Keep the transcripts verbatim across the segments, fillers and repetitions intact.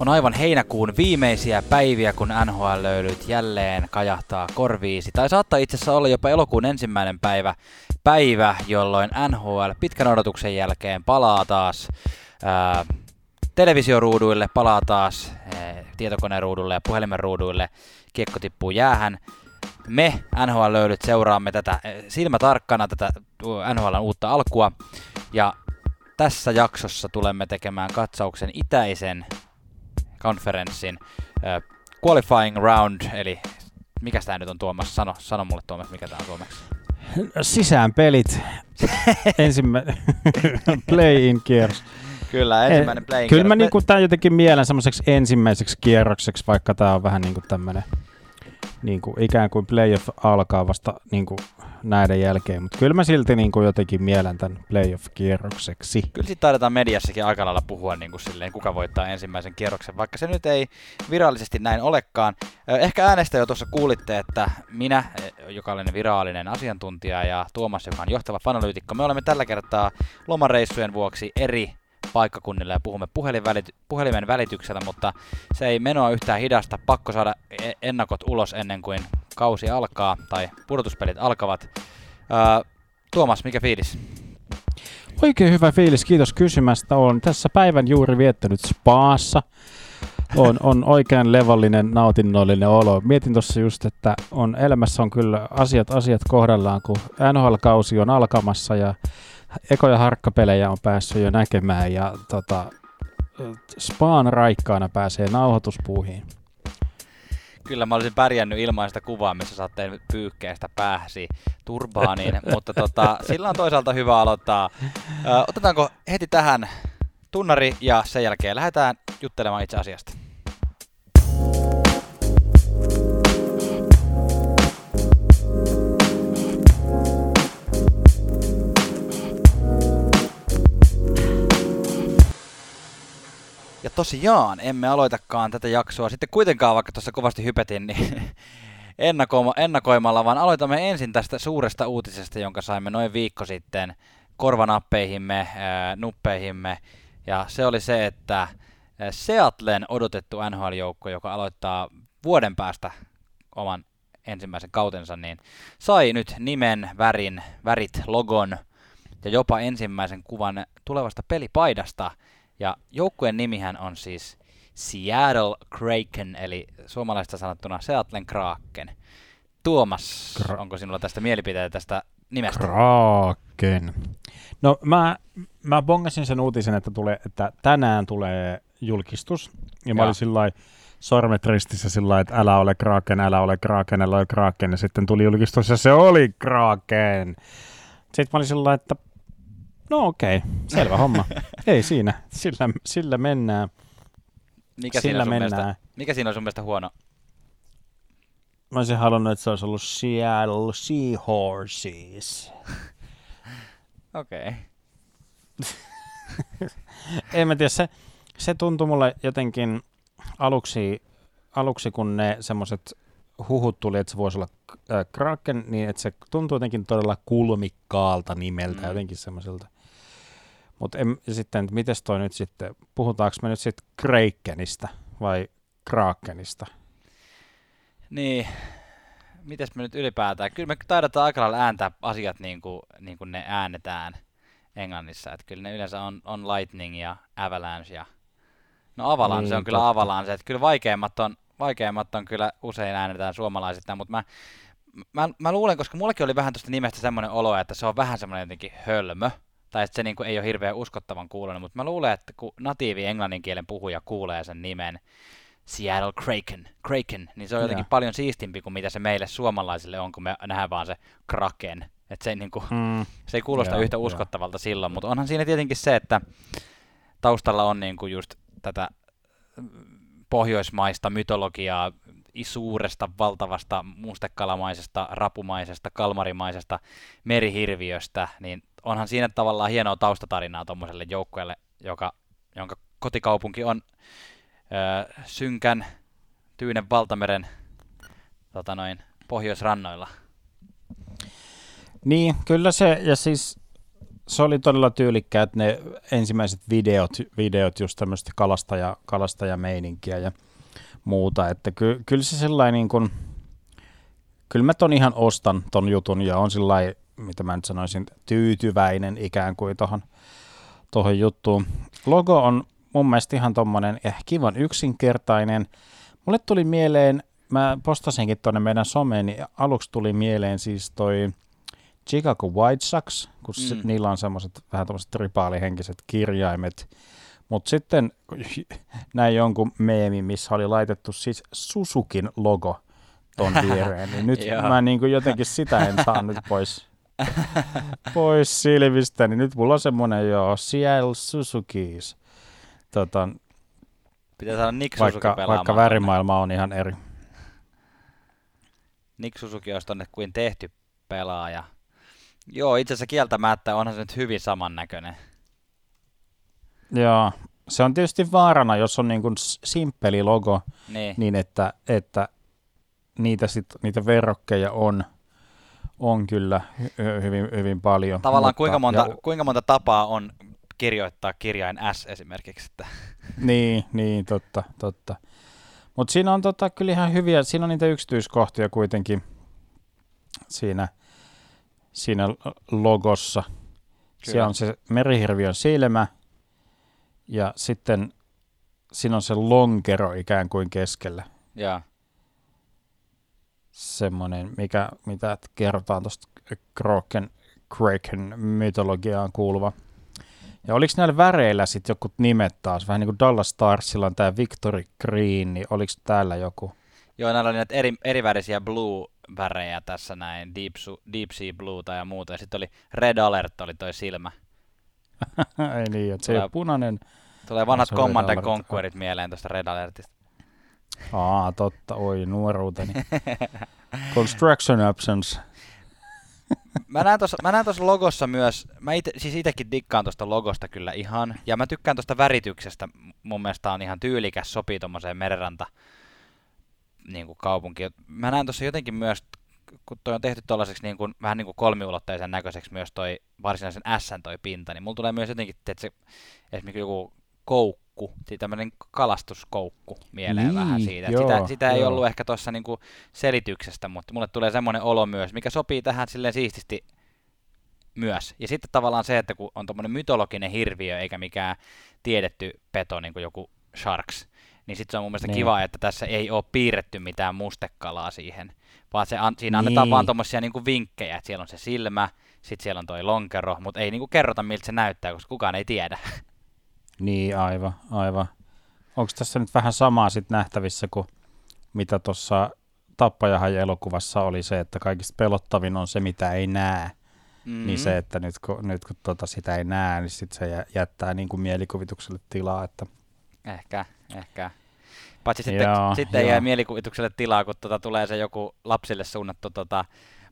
On aivan heinäkuun viimeisiä päiviä, kun N H L-löylyt jälleen kajahtaa korviisi. Tai saattaa itse asiassa olla jopa elokuun ensimmäinen päivä, päivä jolloin N H L pitkän odotuksen jälkeen palaa taas ää, televisioruuduille, palaa taas ää, tietokoneen ruudulle ja puhelimen ruuduille. Kiekko tippuu jäähän. Me N H L-löylyt seuraamme tätä silmätarkkana tätä N H L:n uutta alkua. Ja tässä jaksossa tulemme tekemään katsauksen itäisen konferenssin äh, qualifying round, eli mikä tämä nyt on Tuomas? Sano, sano mulle Tuomas, mikä tämä on suomeksi. Sisäänpelit. Ensimmäinen play-in kierros. Kyllä, ensimmäinen play-in kierros. Kyllä mä niinku tämän jotenkin mielen semmoiseksi ensimmäiseksi kierrokseksi, vaikka tämä on vähän niinku tämmöinen niinku ikään kuin playoff alkaa vasta niinku näiden jälkeen, mutta kyllä mä silti niinku jotenkin mielen tämän playoff-kierrokseksi. Kyllä sit taidetaan mediassakin aika lailla puhua niinku silleen, kuka voittaa ensimmäisen kierroksen, vaikka se nyt ei virallisesti näin olekaan. Ehkä äänestä jo tuossa kuulitte, että minä, joka olen virallinen asiantuntija, ja Tuomas, joka on johtava fanalyytikko, me olemme tällä kertaa lomareissujen vuoksi eri paikkakunnille ja puhumme puhelimen välityksellä, mutta se ei menoa yhtään hidasta. Pakko saada ennakot ulos ennen kuin kausi alkaa tai pudotuspelit alkavat. Öö, Tuomas, mikä fiilis? Oikein hyvä fiilis, kiitos kysymästä. Olen tässä päivän juuri viettänyt spaassa. On, on oikein levollinen, nautinnollinen olo. Mietin tuossa just, että on, elämässä on kyllä asiat, asiat kohdallaan, kun N H L-kausi on alkamassa ja ekoja harkkapelejä on päässyt jo näkemään ja tota, spaan raikkaana pääsee nauhoituspuuhiin. Kyllä mä olisin pärjännyt ilman sitä kuvaa, missä sä oot tehnyt pyykkeestä päähäsi turbaaniin, mutta tota, sillä on toisaalta hyvä aloittaa. Ö, otetaanko heti tähän tunnari ja sen jälkeen lähdetään juttelemaan itse asiasta. Ja tosiaan, emme aloitakaan tätä jaksoa sitten kuitenkaan, vaikka tuossa kovasti hypetin, niin ennakoimalla, vaan aloitamme ensin tästä suuresta uutisesta, jonka saimme noin viikko sitten korvanappeihimme, ää, nuppeihimme. Ja se oli se, että Seattlen odotettu N H L-joukko, joka aloittaa vuoden päästä oman ensimmäisen kautensa, niin sai nyt nimen, värin, värit, logon ja jopa ensimmäisen kuvan tulevasta pelipaidasta. Ja joukkueen nimihän on siis Seattle Kraken, eli suomalaista sanottuna Seattlen Kraken. Tuomas, Kra- onko sinulla tästä mielipiteitä tästä nimestä? Kraken. No mä, mä bongasin sen uutisen, että, tulee, että tänään tulee julkistus. Ja mä ja. olin sillai sormet ristissä sillai, että älä ole Kraken, älä ole Kraken, älä ole Kraken. Ja sitten tuli julkistus ja se oli Kraken. Sitten mä olin sillai, että no okei, okay. Selvä homma. Ei siinä, sillä, sillä mennään. Mikä, sillä siinä mennään. Mielestä, mikä siinä on sun mielestä huono? Mä olisin halunnut, että se olisi ollut Seattle Seahorses. Okei. Okay. En mä tiedä, se, se tuntui mulle jotenkin aluksi, aluksi kun ne semmoiset huhut tuli, että se voisi olla äh, Kraken, niin että se tuntui jotenkin todella kulmikkaalta nimeltä, mm. jotenkin semmoiselta. Mutta sitten, että mites toi nyt sitten, puhutaanko me nyt sitten Krakenista vai Krakenista? Niin, mites me nyt ylipäätään? Kyllä me taidataan aika lailla ääntää asiat niin kuin, niin kuin ne äänetään Englannissa. Että kyllä ne yleensä on, on Lightning ja Avalanche ja... No Avalanche, niin, se on kyllä Avalanche. Että kyllä vaikeimmat on... Vaikeimmat on kyllä usein äänetään suomalaisittain, mutta mä, mä, mä luulen, koska mullakin oli vähän tuosta nimestä semmoinen olo, että se on vähän semmoinen jotenkin hölmö, tai että se niinku ei ole hirveän uskottavan kuuloinen, mutta mä luulen, että kun natiivi englanninkielen puhuja kuulee sen nimen Seattle Kraken, Kraken, niin se on jotenkin ja. paljon siistimpi kuin mitä se meille suomalaisille on, kun me nähdään vaan se Kraken. Että se, niinku, mm. se ei kuulosta ja, yhtä ja. uskottavalta silloin, mutta onhan siinä tietenkin se, että taustalla on niinku just tätä... pohjoismaista mytologiaa, suuresta, valtavasta, mustekalamaisesta, rapumaisesta, kalmarimaisesta merihirviöstä, niin onhan siinä tavallaan hienoa taustatarinaa tuommoiselle joukkueelle, joka, jonka kotikaupunki on öö, synkän Tyynen valtameren tota noin, pohjoisrannoilla. Niin, kyllä se, ja siis se oli todella tyylikkäät ne ensimmäiset videot, videot just tämmöistä kalastaja, kalastajameininkiä ja muuta, että ky, kyllä se sellainen niin kuin, kyllä mä ton ihan ostan ton jutun ja on sellainen, mitä mä nyt sanoisin, tyytyväinen ikään kuin tohon, tohon juttuun. Logo on mun mielestä ihan tommonen eh, kivan yksinkertainen. Mulle tuli mieleen, mä postasinkin tuonne meidän someen, niin aluksi tuli mieleen siis toi Chicago White Sox, kun mm. se, niillä on semmoiset vähän tommoset ripaalihenkiset kirjaimet. Mutta sitten näin jonkun meemi, missä oli laitettu siis Suzukin logo ton viereen, niin nyt mä niin kuin jotenkin sitä en saa nyt pois, pois silmistä, niin nyt mulla on semmoinen joo, Seattle Suzukis. Tota, pitää saada Nick Suzuki vaikka, pelaamaan. Vaikka värimaailma on ihan eri. Nick Suzuki olisi tonne kuin tehty pelaaja. Joo, itse asiassa kieltämättä onhan se nyt hyvin samannäköinen. Joo, se on tietysti vaarana, jos on niin kuin simppeli logo, niin, niin että, että niitä, sit, niitä verrokkeja on, on kyllä hyvin, hyvin paljon. Tavallaan mutta, kuinka, monta, ja... kuinka monta tapaa on kirjoittaa kirjain S esimerkiksi. Että. Niin, niin, totta, totta. Mutta siinä on tota, kyllä ihan hyviä, siinä on niitä yksityiskohtia kuitenkin siinä, siinä logossa. Kyllä. Siellä on se merihirviön silmä ja sitten siinä on se lonkero ikään kuin keskellä. Jaa. Semmoinen, mikä, mitä kerrotaan tuosta Kraken mytologiaan kuuluva. Ja oliko näillä väreillä sitten joku nimet taas? Vähän niin kuin Dallas Starsilla on tämä Victory Green, niin oliko täällä joku? Joo, näillä oli näitä eri, erivärisiä blue-värejä tässä näin, Deep, su, deep Sea Blue tai ja muuta. Ja sitten oli Red Alert, oli toi silmä. Ei niin, että se tulee, ei punainen. Tulee vanhat Command and Conquerit mieleen tuosta Red Alertista. Aa, totta, oi nuoruuteni. Construction Absence. Mä näen tuossa logossa myös, mä ite, siis itsekin dikkaan tuosta logosta kyllä ihan, ja mä tykkään tuosta värityksestä, mun mielestä on ihan tyylikäs, sopii tuommoiseen merenranta niin kuin kaupunkiin. Mä näen tuossa jotenkin myös, kun toi on tehty tuollaiseksi niin kuin, vähän niin kuin kolmiulotteisen näköiseksi myös toi varsinaisen S:n toi pinta, niin mulla tulee myös jotenkin, että se esimerkiksi joku koukku, tämmöinen kalastuskoukku mieleen niin, vähän siitä. Joo, sitä sitä ei ollut ehkä tuossa niinku selityksestä, mutta mulle tulee semmoinen olo myös, mikä sopii tähän silleen siististi myös. Ja sitten tavallaan se, että kun on tommoinen mytologinen hirviö eikä mikään tiedetty peto, niin kuin joku sharks, niin sitten se on mun mielestä niin kiva, että tässä ei ole piirretty mitään mustekalaa siihen, vaan se an- siinä niin annetaan vaan tommosia niinku vinkkejä, että siellä on se silmä, sitten siellä on toi lonkero, mutta ei niinku kerrota miltä se näyttää, koska kukaan ei tiedä. Niin, aivan, aivan. Onko tässä nyt vähän samaa sit nähtävissä kuin mitä tuossa Tappajahaja-elokuvassa oli se, että kaikista pelottavin on se, mitä ei näe. Mm-hmm. Niin se, että nyt kun, nyt kun tota sitä ei näe, niin sit se jättää niin kuin mielikuvitukselle tilaa. Että... Ehkä, ehkä. Paitsi sitten, joo, sitten joo. Ei jää mielikuvitukselle tilaa, kun tota tulee se joku lapsille suunnattu tota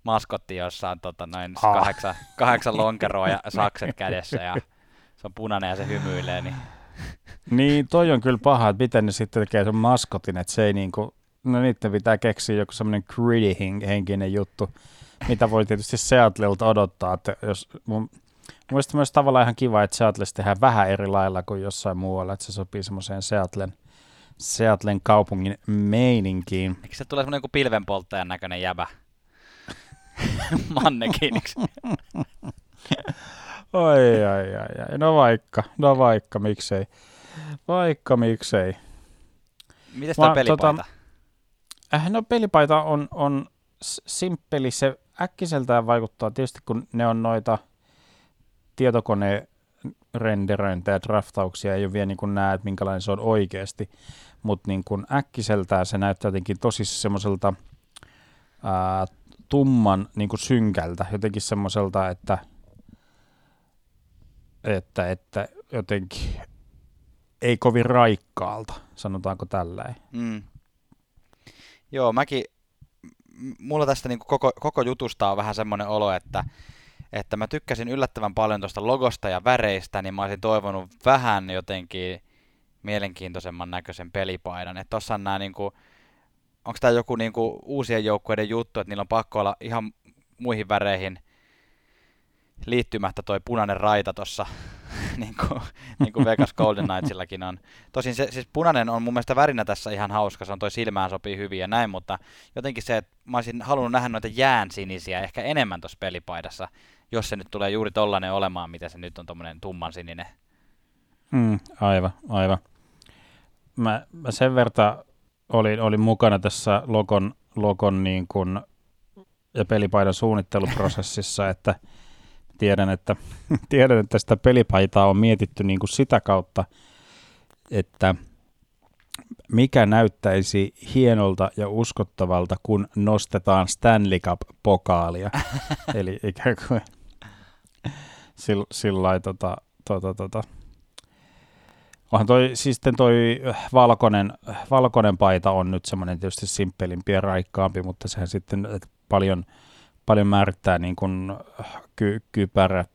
maskotti, jossa on tota noin ah. kahdeksan, kahdeksan lonkeroa ja sakset kädessä ja... Se on punainen ja se hymyilee. Niin, niin toi on kyllä paha, että miten ne sitten tekee sen maskotin, että se ei niinku, no niitten pitää keksiä joku semmoinen greedy-henkinen juttu, mitä voi tietysti Seattlelta odottaa. Että jos, mun, mun myös tavallaan ihan kiva, että Seattles tehdään vähän eri lailla kuin jossain muualla, että se sopii semmoiseen Seattlen, Seattlen kaupungin meininkiin. Eikö se tule semmoinen kuin pilvenpolttajan näköinen jäbä? Mannekiiniksi. Oi, ai, ai, ai. No vaikka, no vaikka, miksei. Vaikka, miksei. Mites tää pelipaita? Tota, äh, no pelipaita on, on simppeli. Se äkkiseltään vaikuttaa tietysti, kun ne on noita tietokonerenderöintä ja draftauksia. Ei ole vielä niin näe, että minkälainen se on oikeasti. Mutta niin äkkiseltään se näyttää jotenkin tosi semmoiselta ää, tumman niin synkältä. Jotenkin semmoiselta, että... Että, että jotenkin ei kovin raikkaalta, sanotaanko tälläin. Mm. Joo, mäkin, mulla tästä niin kuin koko, koko jutusta on vähän semmoinen olo, että, että mä tykkäsin yllättävän paljon tuosta logosta ja väreistä, niin mä olisin toivonut vähän jotenkin mielenkiintoisemman näköisen pelipaidan. Että tossa on nää niin kuin, onko tää joku niin kuin uusien joukkueiden juttu, että niillä on pakko olla ihan muihin väreihin liittymättä toi punainen raita tuossa, niin kuin niin Vegas Golden Knightsillakin on. Tosin se, siis punainen on mun mielestä värinä tässä ihan hauska, se on toi silmään sopii hyvin ja näin, mutta jotenkin se, että mä olisin halunnut nähdä noita jäänsinisiä ehkä enemmän tuossa pelipaidassa, jos se nyt tulee juuri tollainen olemaan, mitä se nyt on tommonen tummansininen. Mm, aivan, aivan. Mä, mä sen verran olin, olin mukana tässä Lokon, lokon niin kuin ja pelipaidan suunnitteluprosessissa, että tiedän, että, tiedän, että sitä pelipaitaa on mietitty niin kuin sitä kautta, että mikä näyttäisi hienolta ja uskottavalta, kun nostetaan Stanley Cup-pokaalia. Eli ikään kuin sillä sill- lailla, tota, tota, tota. onhan toi, siis sitten toi valkoinen, valkoinen paita on nyt semmoinen tietysti simppelimpi ja raikkaampi, mutta sehän sitten paljon... paljon määrittää niin kuin ky- kypärät,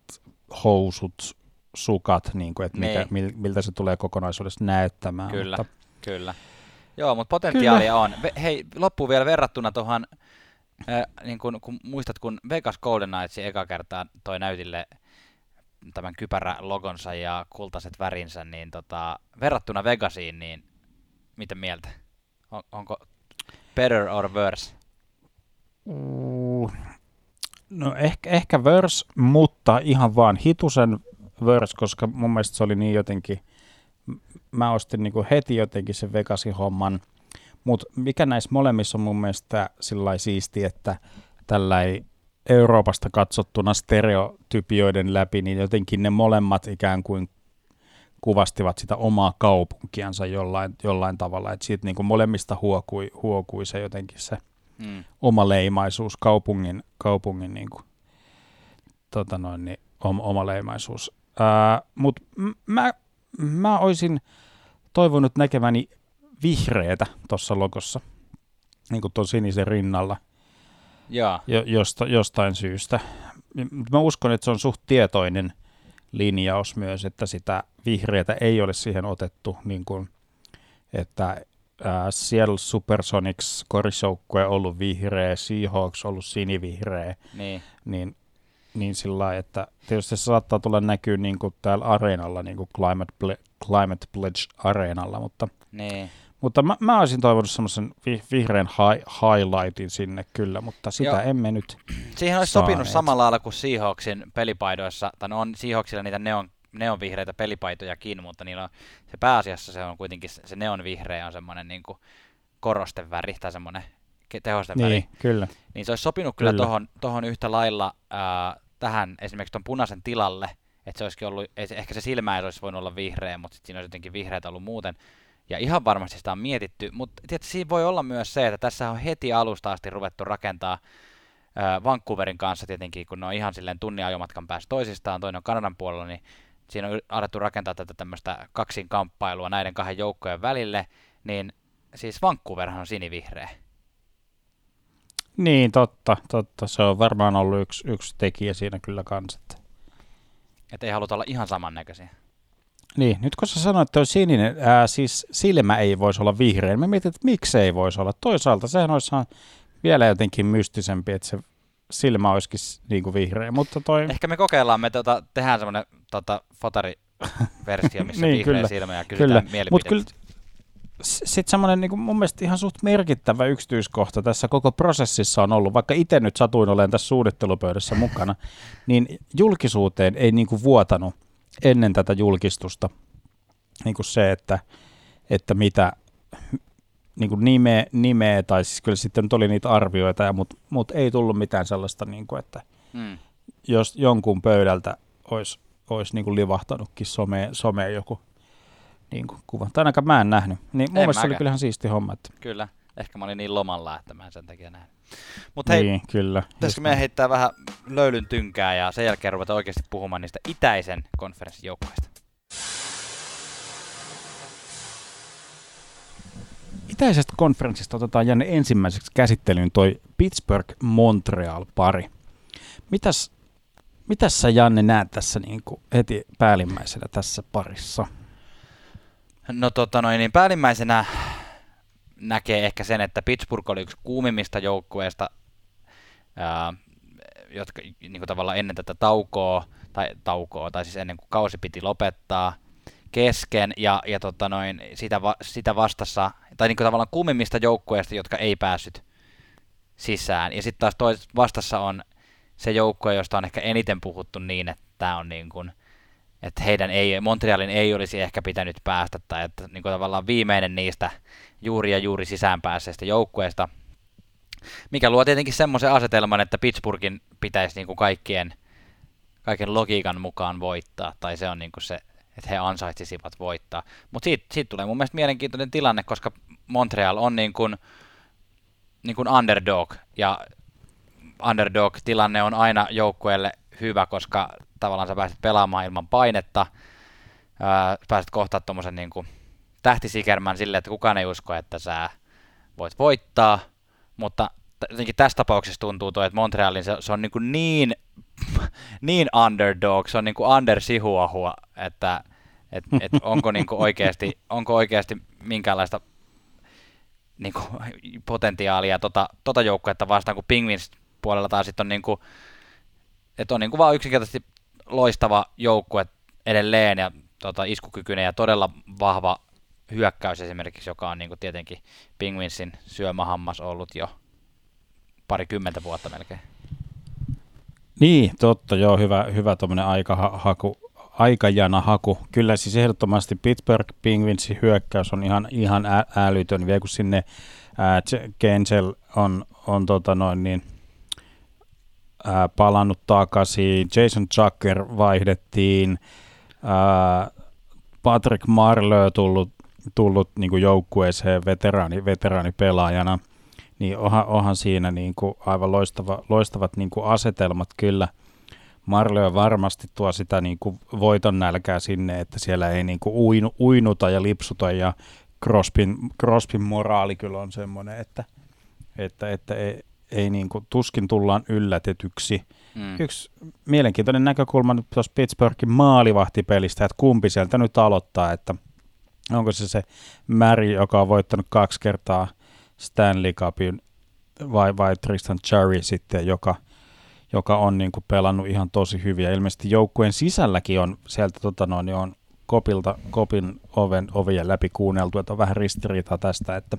housut, sukat, niin kuin, että mikä, mil, miltä se tulee kokonaisuudessa näyttämään. Kyllä, mutta... kyllä. Joo, mutta potentiaalia kyllä on. Hei, loppuun vielä verrattuna tuohon, äh, niin kun, kun muistat, kun Vegas Golden Knights eka kertaa toi näytille tämän kypärälogonsa ja kultaiset värinsä, niin tota, verrattuna Vegasiin, niin miten mieltä? On, onko better or worse? Uh. No ehkä, ehkä verse, mutta ihan vaan hitusen verse, koska mun mielestä se oli niin jotenkin, mä ostin niin kuin heti jotenkin sen Vegasin homman, mutta mikä näissä molemmissa on mun mielestä sillai siistiä, että tällai Euroopasta katsottuna stereotypioiden läpi, niin jotenkin ne molemmat ikään kuin kuvastivat sitä omaa kaupunkiansa jollain, jollain tavalla, että siitä niin kuin molemmista huokui, huokui se jotenkin se Mm. oma leimaisuus, kaupungin, kaupungin niin kuin, tota noin, niin, oma leimaisuus. Mutta mä, mä olisin toivonut näkeväni vihreätä tuossa logossa, niin kuin tuon sinisen rinnalla, yeah. jo, josta, jostain syystä. Mä uskon, että se on suht tietoinen linjaus myös, että sitä vihreätä ei ole siihen otettu, niin kuin, että Seattle Supersonics korisoukkue on ollut vihreä, Seahawks on ollut sinivihreä, niin, niin, niin sillä lailla, että tietysti se saattaa tulla näkyy niin kuin täällä areenalla, niin kuin Climate, Ble- Climate Pledge-areenalla, mutta, niin. mutta mä, mä olisin toivonut semmoisen vihreän hi- highlightin sinne kyllä, mutta sitä Joo. emme nyt siihen olisi saaneet. Sopinut samalla lailla kuin Seahawksin pelipaidoissa, tai no on Seahawksilla niitä neon neonvihreitä pelipaitojakin, mutta niillä on, se pääasiassa se on kuitenkin, se neonvihreä on semmoinen niin kuin korosteväri tai semmoinen tehosteväri. Niin, kyllä. Niin se olisi sopinut kyllä, kyllä tohon, tohon yhtä lailla äh, tähän esimerkiksi ton punaisen tilalle, että se olisikin ollut, ehkä se silmä ei olisi voinut olla vihreä, mutta sitten siinä olisi jotenkin vihreät ollut muuten. Ja ihan varmasti sitä on mietitty, mutta tietysti siinä voi olla myös se, että tässä on heti alusta asti ruvettu rakentaa äh, Vancouverin kanssa tietenkin, kun ne on ihan silleen tunnin ajomatkan päässä toisistaan, toinen on Kanadan puolella, niin siinä on alettu rakentaa tätä tämmöistä kaksinkamppailua näiden kahden joukkojen välille, niin siis Vancouverhan on sinivihreä. Niin, totta, totta. Se on varmaan ollut yksi, yksi tekijä siinä kyllä kanssa. Että ei haluta olla ihan samannäköisiä. Niin, nyt kun sä sanoit, että on sininen, ää, siis silmä ei voisi olla vihreä. Mä mietin, että miksi ei voisi olla. Toisaalta sehän olisi vielä jotenkin mystisempi, että se silmä olisikin niinku vihreä, mutta toi... Ehkä me kokeillaan, me tuota, tehdään semmoinen tuota, fotariversio, missä niin, vihreä kyllä, silmä ja kysytään kyllä. mielipiteet. Mut kyllä sitten semmoinen niinku, mun mielestä ihan suht merkittävä yksityiskohta tässä koko prosessissa on ollut, vaikka itse nyt satuin olemaan tässä suunnittelupöydässä mukana, niin julkisuuteen ei niinku vuotanut ennen tätä julkistusta niinku se, että, että mitä... Niin kuin nimeä, nimeä, tai siis kyllä sitten oli niitä arvioita, mutta mut ei tullut mitään sellaista, niin kuin, että mm. jos jonkun pöydältä olisi, olisi niin kuin livahtanutkin someen, someen joku niin kuin kuva. Tai ainakaan mä en nähnyt. Niin, mun en mielestä se oli kyllähän siisti homma. Että... Kyllä, ehkä mä olin niin lomalla, että mä en sen takia nähnyt. Mutta hei, niin, kyllä. Pitäisikö meidän heittää vähän löylyn tynkää ja sen jälkeen ruveta oikeasti puhumaan niistä itäisen konferenssin joukkueista? Itäisestä konferenssista otetaan Janne ensimmäiseksi käsittelyyn toi Pittsburgh-Montreal-pari. Mitäs, mitäs sä Janne näet tässä niinku heti päällimmäisenä tässä parissa? No tota noin, niin päällimmäisenä näkee ehkä sen, että Pittsburgh oli yksi kuumimmista joukkueista, jotka niin kuin tavallaan ennen tätä taukoa, tai taukoa, tai siis ennen kuin kausi piti lopettaa kesken, ja, ja tota noin, sitä, va, sitä vastassa, tai niin kuin tavallaan kuumimmista joukkueista, jotka ei päässyt sisään. Ja sitten taas tois, vastassa on se joukkue, josta on ehkä eniten puhuttu niin, että tämä on niin kuin, että heidän ei, Montrealin ei olisi ehkä pitänyt päästä, tai että niin kuin tavallaan viimeinen niistä juuri ja juuri sisään päässeistä joukkueista, mikä luo tietenkin semmoisen asetelman, että Pittsburghin pitäisi niin kuin kaikkien, kaiken logiikan mukaan voittaa, tai se on niin kuin se, että he ansaitsisivat voittaa. Mutta siitä, siitä tulee mun mielestä mielenkiintoinen tilanne, koska Montreal on niin kuin, niin kuin underdog, ja underdog-tilanne on aina joukkueelle hyvä, koska tavallaan sä pääset pelaamaan ilman painetta, ää, pääset kohtaa tommosen niin kuin tähtisikermän silleen, että kukaan ei usko, että sä voit voittaa, mutta jotenkin tässä tapauksessa tuntuu tuo, että Montrealin se, se on niin, kuin niin, niin underdog, se on niin kuin undersihuahua, että et, et onko, niin kuin oikeasti, onko oikeasti minkäänlaista niin kuin potentiaalia tota, tota joukkuetta vastaan, kun Penguins puolella taas sitten on niin kuin, että on niin kuin vaan yksinkertaisesti loistava joukkue edelleen ja tota, iskukykyinen ja todella vahva hyökkäys esimerkiksi, joka on niin kuin tietenkin Penguinsin syömähammas ollut jo parikymmentä vuotta melkein. Niin, totta, joo, hyvä, hyvä tuommoinen aikahaku, aikajana haku. Kyllä siis ehdottomasti Pittsburgh Penguinsin hyökkäys on ihan, ihan älytön, vielä kun sinne Gensel on, on tota noin niin, Ää, palannut takaisin, Jason Zucker vaihdettiin, ää, Patrick Marleau tullut, tullut niin joukkueeseen veteraani, veteraanipelaajana, niin onhan, onhan siinä niin kuin aivan loistava, loistavat niin kuin asetelmat kyllä. Marleau varmasti tuo sitä niin kuin voiton nälkää sinne, että siellä ei niin kuin uinu, uinuta ja lipsuta, ja Crosbyn, Crosbyn moraali kyllä on semmoinen, että, että, että ei ei niin kuin, tuskin tullaan yllätetyksi. Mm. Yksi mielenkiintoinen näkökulma nyt tuossa Pittsburghin maalivahtipelistä, että kumpi sieltä nyt aloittaa, että onko se se Mary, joka on voittanut kaksi kertaa Stanley Cupin, vai, vai Tristan Jarry sitten, joka, joka on niin kuin, pelannut ihan tosi hyviä. Ilmeisesti joukkueen sisälläkin on sieltä tota noin, on Kopilta, Kopin oven, ovien läpi kuunneltu, että on vähän ristiriitaa tästä, että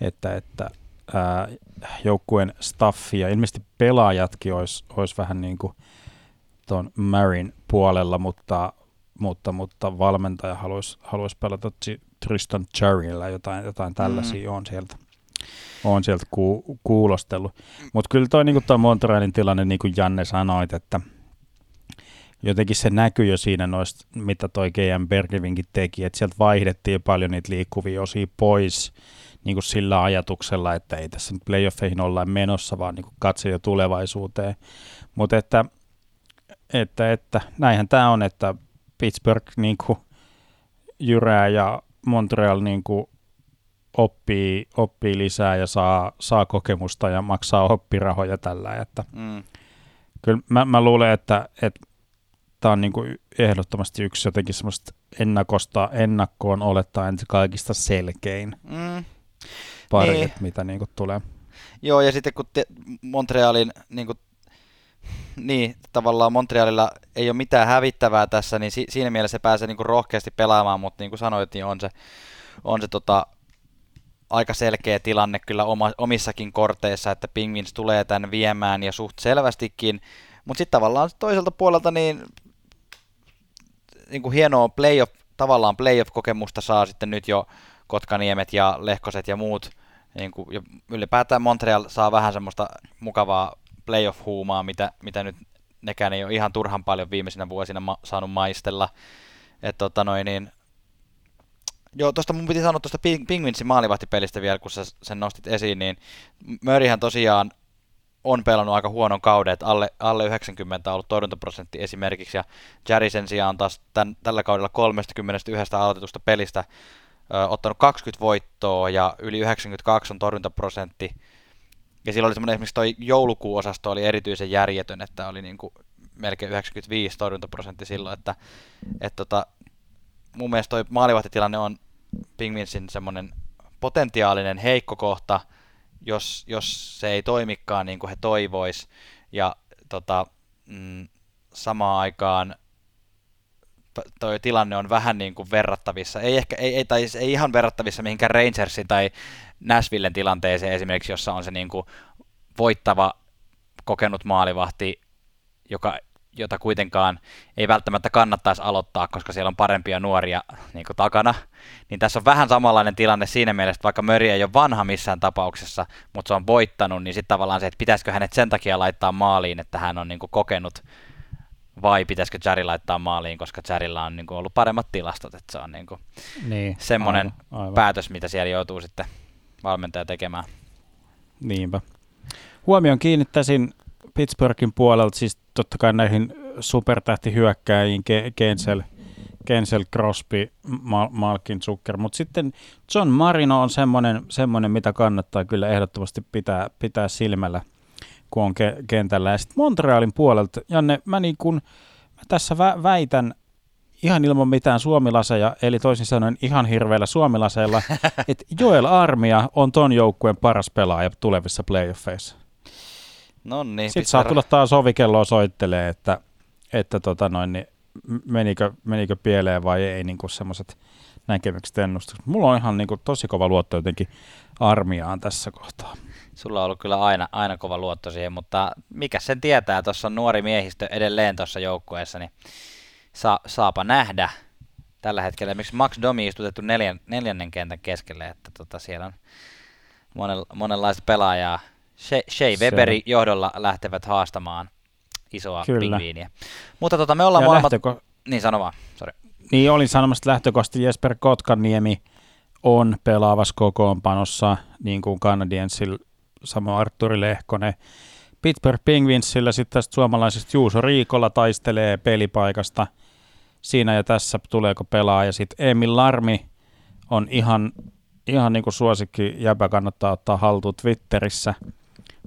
että, että joukkueen staffi ja ilmeisesti pelaajatkin olisi, olisi vähän niin kuin tuon Marin puolella, mutta, mutta, mutta valmentaja haluaisi, haluaisi pelata Tristan Jarryllä, jotain, jotain tällaisia mm. on sieltä, on sieltä ku, kuulostellut. Mutta kyllä tuo niin Montrealin tilanne, niin kuin Janne sanoit, että jotenkin se näkyy jo siinä noista, mitä toi G M Bergevinkin teki, että sieltä vaihdettiin paljon niitä liikkuvia osia pois, niin kuin sillä ajatuksella, että ei tässä nyt playoffeihin olla menossa, vaan niin kuin katse jo tulevaisuuteen. Mutta että, että, että, näinhän tämä on, että Pittsburgh niin kuin jyrää ja Montreal niin kuin oppii, oppii lisää ja saa, saa kokemusta ja maksaa oppirahoja tällä. Että. Mm. Kyllä mä, mä luulen, että tämä on niin kuin ehdottomasti yksi jotenkin semmoista ennakosta, ennakkoon olettaen kaikista selkein. Mm. Parket, niin. Mitä niin kuin tulee. Joo, ja sitten kun te, Montrealin, niin, kuin, niin tavallaan Montrealilla ei ole mitään hävittävää tässä, niin si, siinä mielessä se pääsee niin kuin rohkeasti pelaamaan, mutta niin kuin sanoit, niin on se, on se tota, aika selkeä tilanne kyllä oma, omissakin korteissa, että Penguins tulee tämän viemään ja suht selvästikin, mutta sitten tavallaan toiselta puolelta niin, niin kuin hienoa playoff, tavallaan playoff-kokemusta saa sitten nyt jo Kotkaniemet ja Lehkoset ja muut, niin kuin, ja ylipäätään Montreal saa vähän semmoista mukavaa playoff-huumaa, mitä, mitä nyt nekään ei ole ihan turhan paljon viimeisinä vuosina ma- saanut maistella. Et, tota, noin, niin... Joo, tuosta mun piti sanoa tuosta Penguinsin maalivahtipelistä vielä, kun sä sen nostit esiin, niin Murrayhän tosiaan on pelannut aika huonon kauden, että alle, alle yhdeksänkymmentä on ollut torjuntaprosentti esimerkiksi, ja Jarry sen sijaan on taas tämän, tällä kaudella kolmekymmentäyksi aloitetusta pelistä ottanut kaksikymmentä voittoa ja yli yhdeksänkymmentäkaksi on torjuntaprosentti. Ja silloin oli semmoinen, esimerkiksi toi joulukuuosasto oli erityisen järjetön, että oli niin kuin melkein yhdeksänkymmentäviisi torjuntaprosentti silloin, että et tota, mun mielestä toi maalivahtitilanne on Penguinsin semmoinen potentiaalinen heikko kohta, jos, jos se ei toimikaan niin kuin he toivois. Ja tota, mm, samaan aikaan toi tilanne on vähän niin kuin verrattavissa, ei, ehkä, ei, ei, tai ei ihan verrattavissa mihinkään Rangersin tai Nashvillen tilanteeseen esimerkiksi, jossa on se niin kuin voittava kokenut maalivahti, joka, jota kuitenkaan ei välttämättä kannattaisi aloittaa, koska siellä on parempia nuoria niin kuin takana. Niin tässä on vähän samanlainen tilanne siinä mielessä, että vaikka Murray ei ole vanha missään tapauksessa, mutta se on voittanut, niin sitten tavallaan se, että pitäisikö hänet sen takia laittaa maaliin, että hän on niin kuin kokenut, vai pitäisikö Jarry laittaa maaliin, koska Jarrylla on niin kuin ollut paremmat tilastot. Että se on niin kuin niin, semmoinen aivan, aivan. päätös, mitä siellä joutuu sitten valmentaja tekemään. Niinpä. Huomioon kiinnittäisin Pittsburghin puolelta, siis totta kai näihin supertähtihyökkääjiin, Kensel, Kensel, Crosby, Mal- Malkin, Zucker, mutta sitten John Marino on semmoinen, semmoinen, mitä kannattaa kyllä ehdottomasti pitää, pitää silmällä, kun on ke- kentällä. Ja sitten Montrealin puolelta, Janne, mä, niin kun, mä tässä vä- väitän ihan ilman mitään suomilaseja, eli toisin sanoen ihan hirveillä suomilaseilla, että Joel Armia on ton joukkueen paras pelaaja tulevissa playoffeissa. Noniin, sitten saa tulla taas ovikelloa soittelee, että, että tota noin, niin menikö, menikö pieleen vai ei niin semmoiset näkemykset ennustukset. Mulla on ihan niin kuin, tosi kova luotto jotenkin Armiaan tässä kohtaa. Sulla on ollut kyllä aina, aina kova luotto siihen, mutta mikä sen tietää, tuossa on nuori miehistö edelleen tuossa joukkueessa, niin saa, saapa nähdä tällä hetkellä. Miksi Max Domi istutettu neljän, neljännen kentän keskelle, että tota, siellä on monen, monenlaista pelaajaa. Shea Weberin johdolla lähtevät haastamaan isoa pingviiniä. Mutta tota, me ollaan ja molemmat... Lähtöko... Niin, sano vaan. Sorry. Niin, olin sanomassa, että lähtökohtaisesti Jesper Kotkaniemi on pelaavassa kokoonpanossa, niin kuin Canadiensillä, samoin Arturi Lehkonen. Pittsburgh Penguinsillä sitten tästä suomalaisesta Juuso Riikola taistelee pelipaikasta. Siinä ja tässä tuleeko pelaaja. Sitten Emil Larmi on ihan, ihan niin kuin suosikki jäpä, kannattaa ottaa haltuun Twitterissä.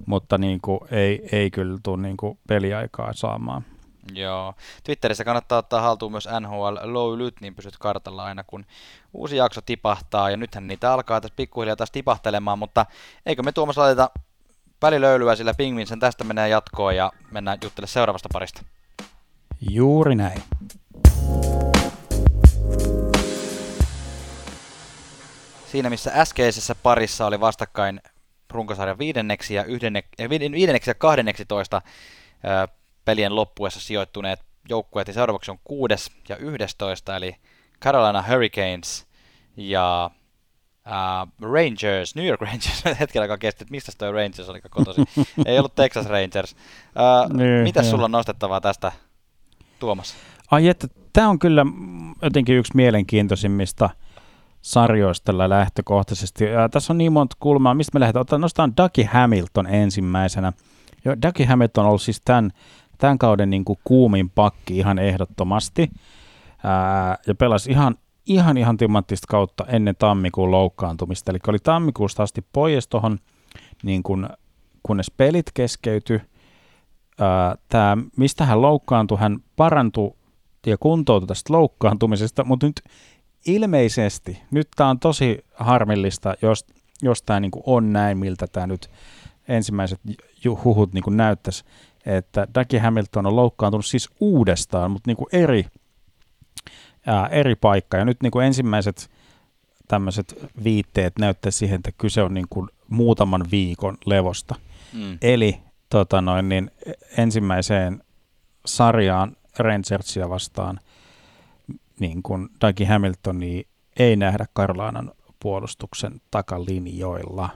Mutta niin kuin ei, ei kyllä tule niin kuin peliaikaa saamaan. Joo. Twitterissä kannattaa ottaa haltuun myös N H L Löylyt, niin pysyt kartalla aina, kun uusi jakso tipahtaa. Ja nythän niitä alkaa tässä pikkuhiljaa taas tipahtelemaan, mutta eikö me Tuomas laiteta välilöylyä, sillä Pingvinsen tästä menee jatkoon ja mennään juttelemaan seuraavasta parista. Juuri näin. Siinä missä äskeisessä parissa oli vastakkain runkosarjan viidenneksi ja, yhdenne, viidenneksi ja kahdennentoista pelien loppuessa sijoittuneet joukkueet, ja seuraavaksi on kuudes ja yhdestoista, eli Carolina Hurricanes ja uh, Rangers, New York Rangers, hetkellä aikaa kesti, että mistä toi Rangers oli kotoisin, ei ollut Texas Rangers. Uh, niin, mitäs niin. Sulla on nostettavaa tästä, Tuomas? Ai että, tämä on kyllä jotenkin yksi mielenkiintoisimmista sarjoista tällä lähtökohtaisesti. Ja tässä on niin monta kulmaa, mistä me lähdetään ottamaan. Nostetaan Dougie Hamilton ensimmäisenä. Jo, Dougie Hamilton on ollut siis tämän, tämän kauden niin kuin kuumin pakki ihan ehdottomasti. Ää, ja pelasi ihan, ihan, ihan timanttista kautta ennen tammikuun loukkaantumista. Eli oli tammikuusta asti pois tuohon, niin kuin, kunnes pelit keskeytyi. Ää, tää, mistä hän loukkaantui? Hän parantui ja kuntoutui tästä loukkaantumisesta, mutta nyt ilmeisesti, nyt tämä on tosi harmillista, jos, jos tämä niin kuin on näin, miltä tämä nyt ensimmäiset huhut niin kuin näyttäisi, että Dougie Hamilton on loukkaantunut siis uudestaan, mutta niin kuin eri, ää, eri paikka. Ja nyt niin kuin ensimmäiset tämmöiset viitteet näyttäisi siihen, että kyse on niin kuin muutaman viikon levosta. Mm. Eli tota noin, niin ensimmäiseen sarjaan Rangersia vastaan niin kuin Dougie Hamiltonia ei nähdä Carolinan puolustuksen takalinjoilla.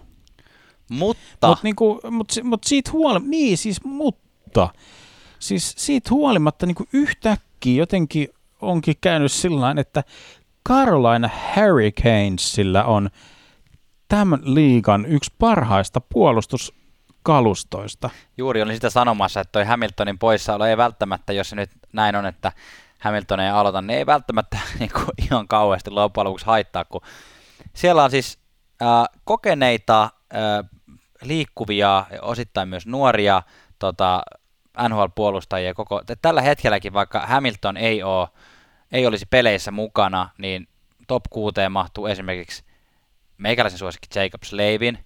Mutta mut niin kuin, mut, mut siitä huolimatta, niin siis mutta, siis siitä huolimatta niin kuin yhtäkkiä jotenkin onkin käynyt sillain, että Carolina Hurricanesillä on tämän liigan yksi parhaista puolustuskalustoista. Juuri olin sitä sanomassa, että toi Hamiltonin poissaolo ei välttämättä, jos se nyt näin on, että Hamilton ei aloita, niin ei välttämättä niin kuin, ihan kauheasti loppujen lopuksi haittaa, kun siellä on siis äh, kokeneita, äh, liikkuvia, osittain myös nuoria tota, N H L-puolustajia. Koko, tällä hetkelläkin, vaikka Hamilton ei, oo, ei olisi peleissä mukana, niin top kuuteen mahtuu esimerkiksi meikäläisen suosikki Jacob Slavin,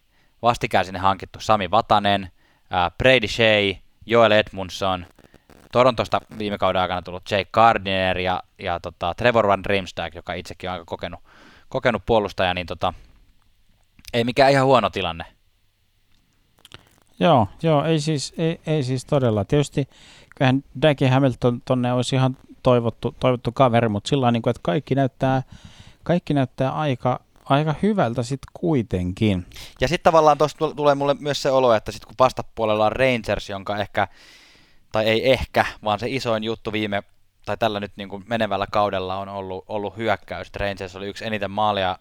vastikään sinne hankittu Sami Vatanen, äh, Brady Shea Joel Edmundson, Torontosta viime kauden aikana tullut Jake Gardiner ja, ja tota Trevor Van Riemsdyk, joka itsekin on aika kokenut, kokenut puolustaja, niin tota, ei mikään ihan huono tilanne. Joo, joo ei, siis, ei, ei siis todella. Tietysti kyllähän Dougie Hamilton tonne olisi ihan toivottu, toivottu kaveri, mutta sillä tavalla, että kaikki näyttää, kaikki näyttää aika, aika hyvältä sitten kuitenkin. Ja sitten tavallaan tuosta tulee mulle myös se olo, että sitten kun vastapuolella on Rangers, jonka ehkä, tai ei ehkä, vaan se isoin juttu viime, tai tällä nyt niin kuin menevällä kaudella on ollut, ollut hyökkäys. Rangers oli yksi eniten maaleja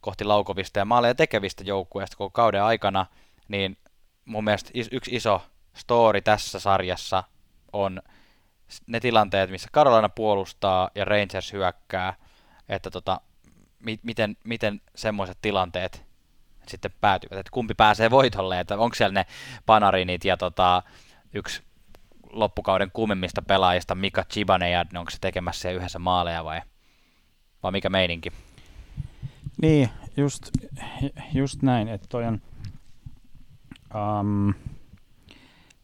kohti laukovista ja maaleja tekevistä joukkueista koko kauden aikana, niin mun mielestä yksi iso story tässä sarjassa on ne tilanteet, missä Carolina puolustaa ja Rangers hyökkää, että tota, mi- miten, miten semmoiset tilanteet sitten päätyvät, että kumpi pääsee voitolle, että onko siellä ne Panarinit ja tota, yksi loppukauden kuumimmista pelaajista Mika Zibanejadi, onko se tekemässä siellä yhdessä maaleja vai, vai mikä meininki? Niin, just, just näin, että toi on Um,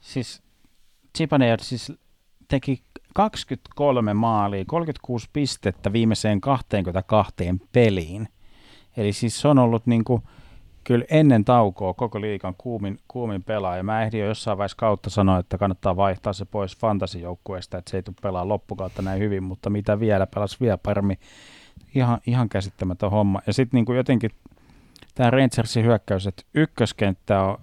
siis Zibanejadi siis teki kaksikymmentäkolme maalia, kolmekymmentäkuusi pistettä viimeiseen kaksikymmentäkaksi peliin. Eli siis se on ollut niinku, kyllä ennen taukoa koko liigan kuumin, kuumin pelaaja. Mä ehdin jo jossain vaiheessa kautta sanoa, että kannattaa vaihtaa se pois fantasijoukkueesta, että se ei tule pelaa loppukautta näin hyvin, mutta mitä vielä, pelasi vielä paremmin. Ihan, ihan käsittämätön homma. Ja sitten niinku jotenkin tämä Rangersin hyökkäys, että ykköskenttä on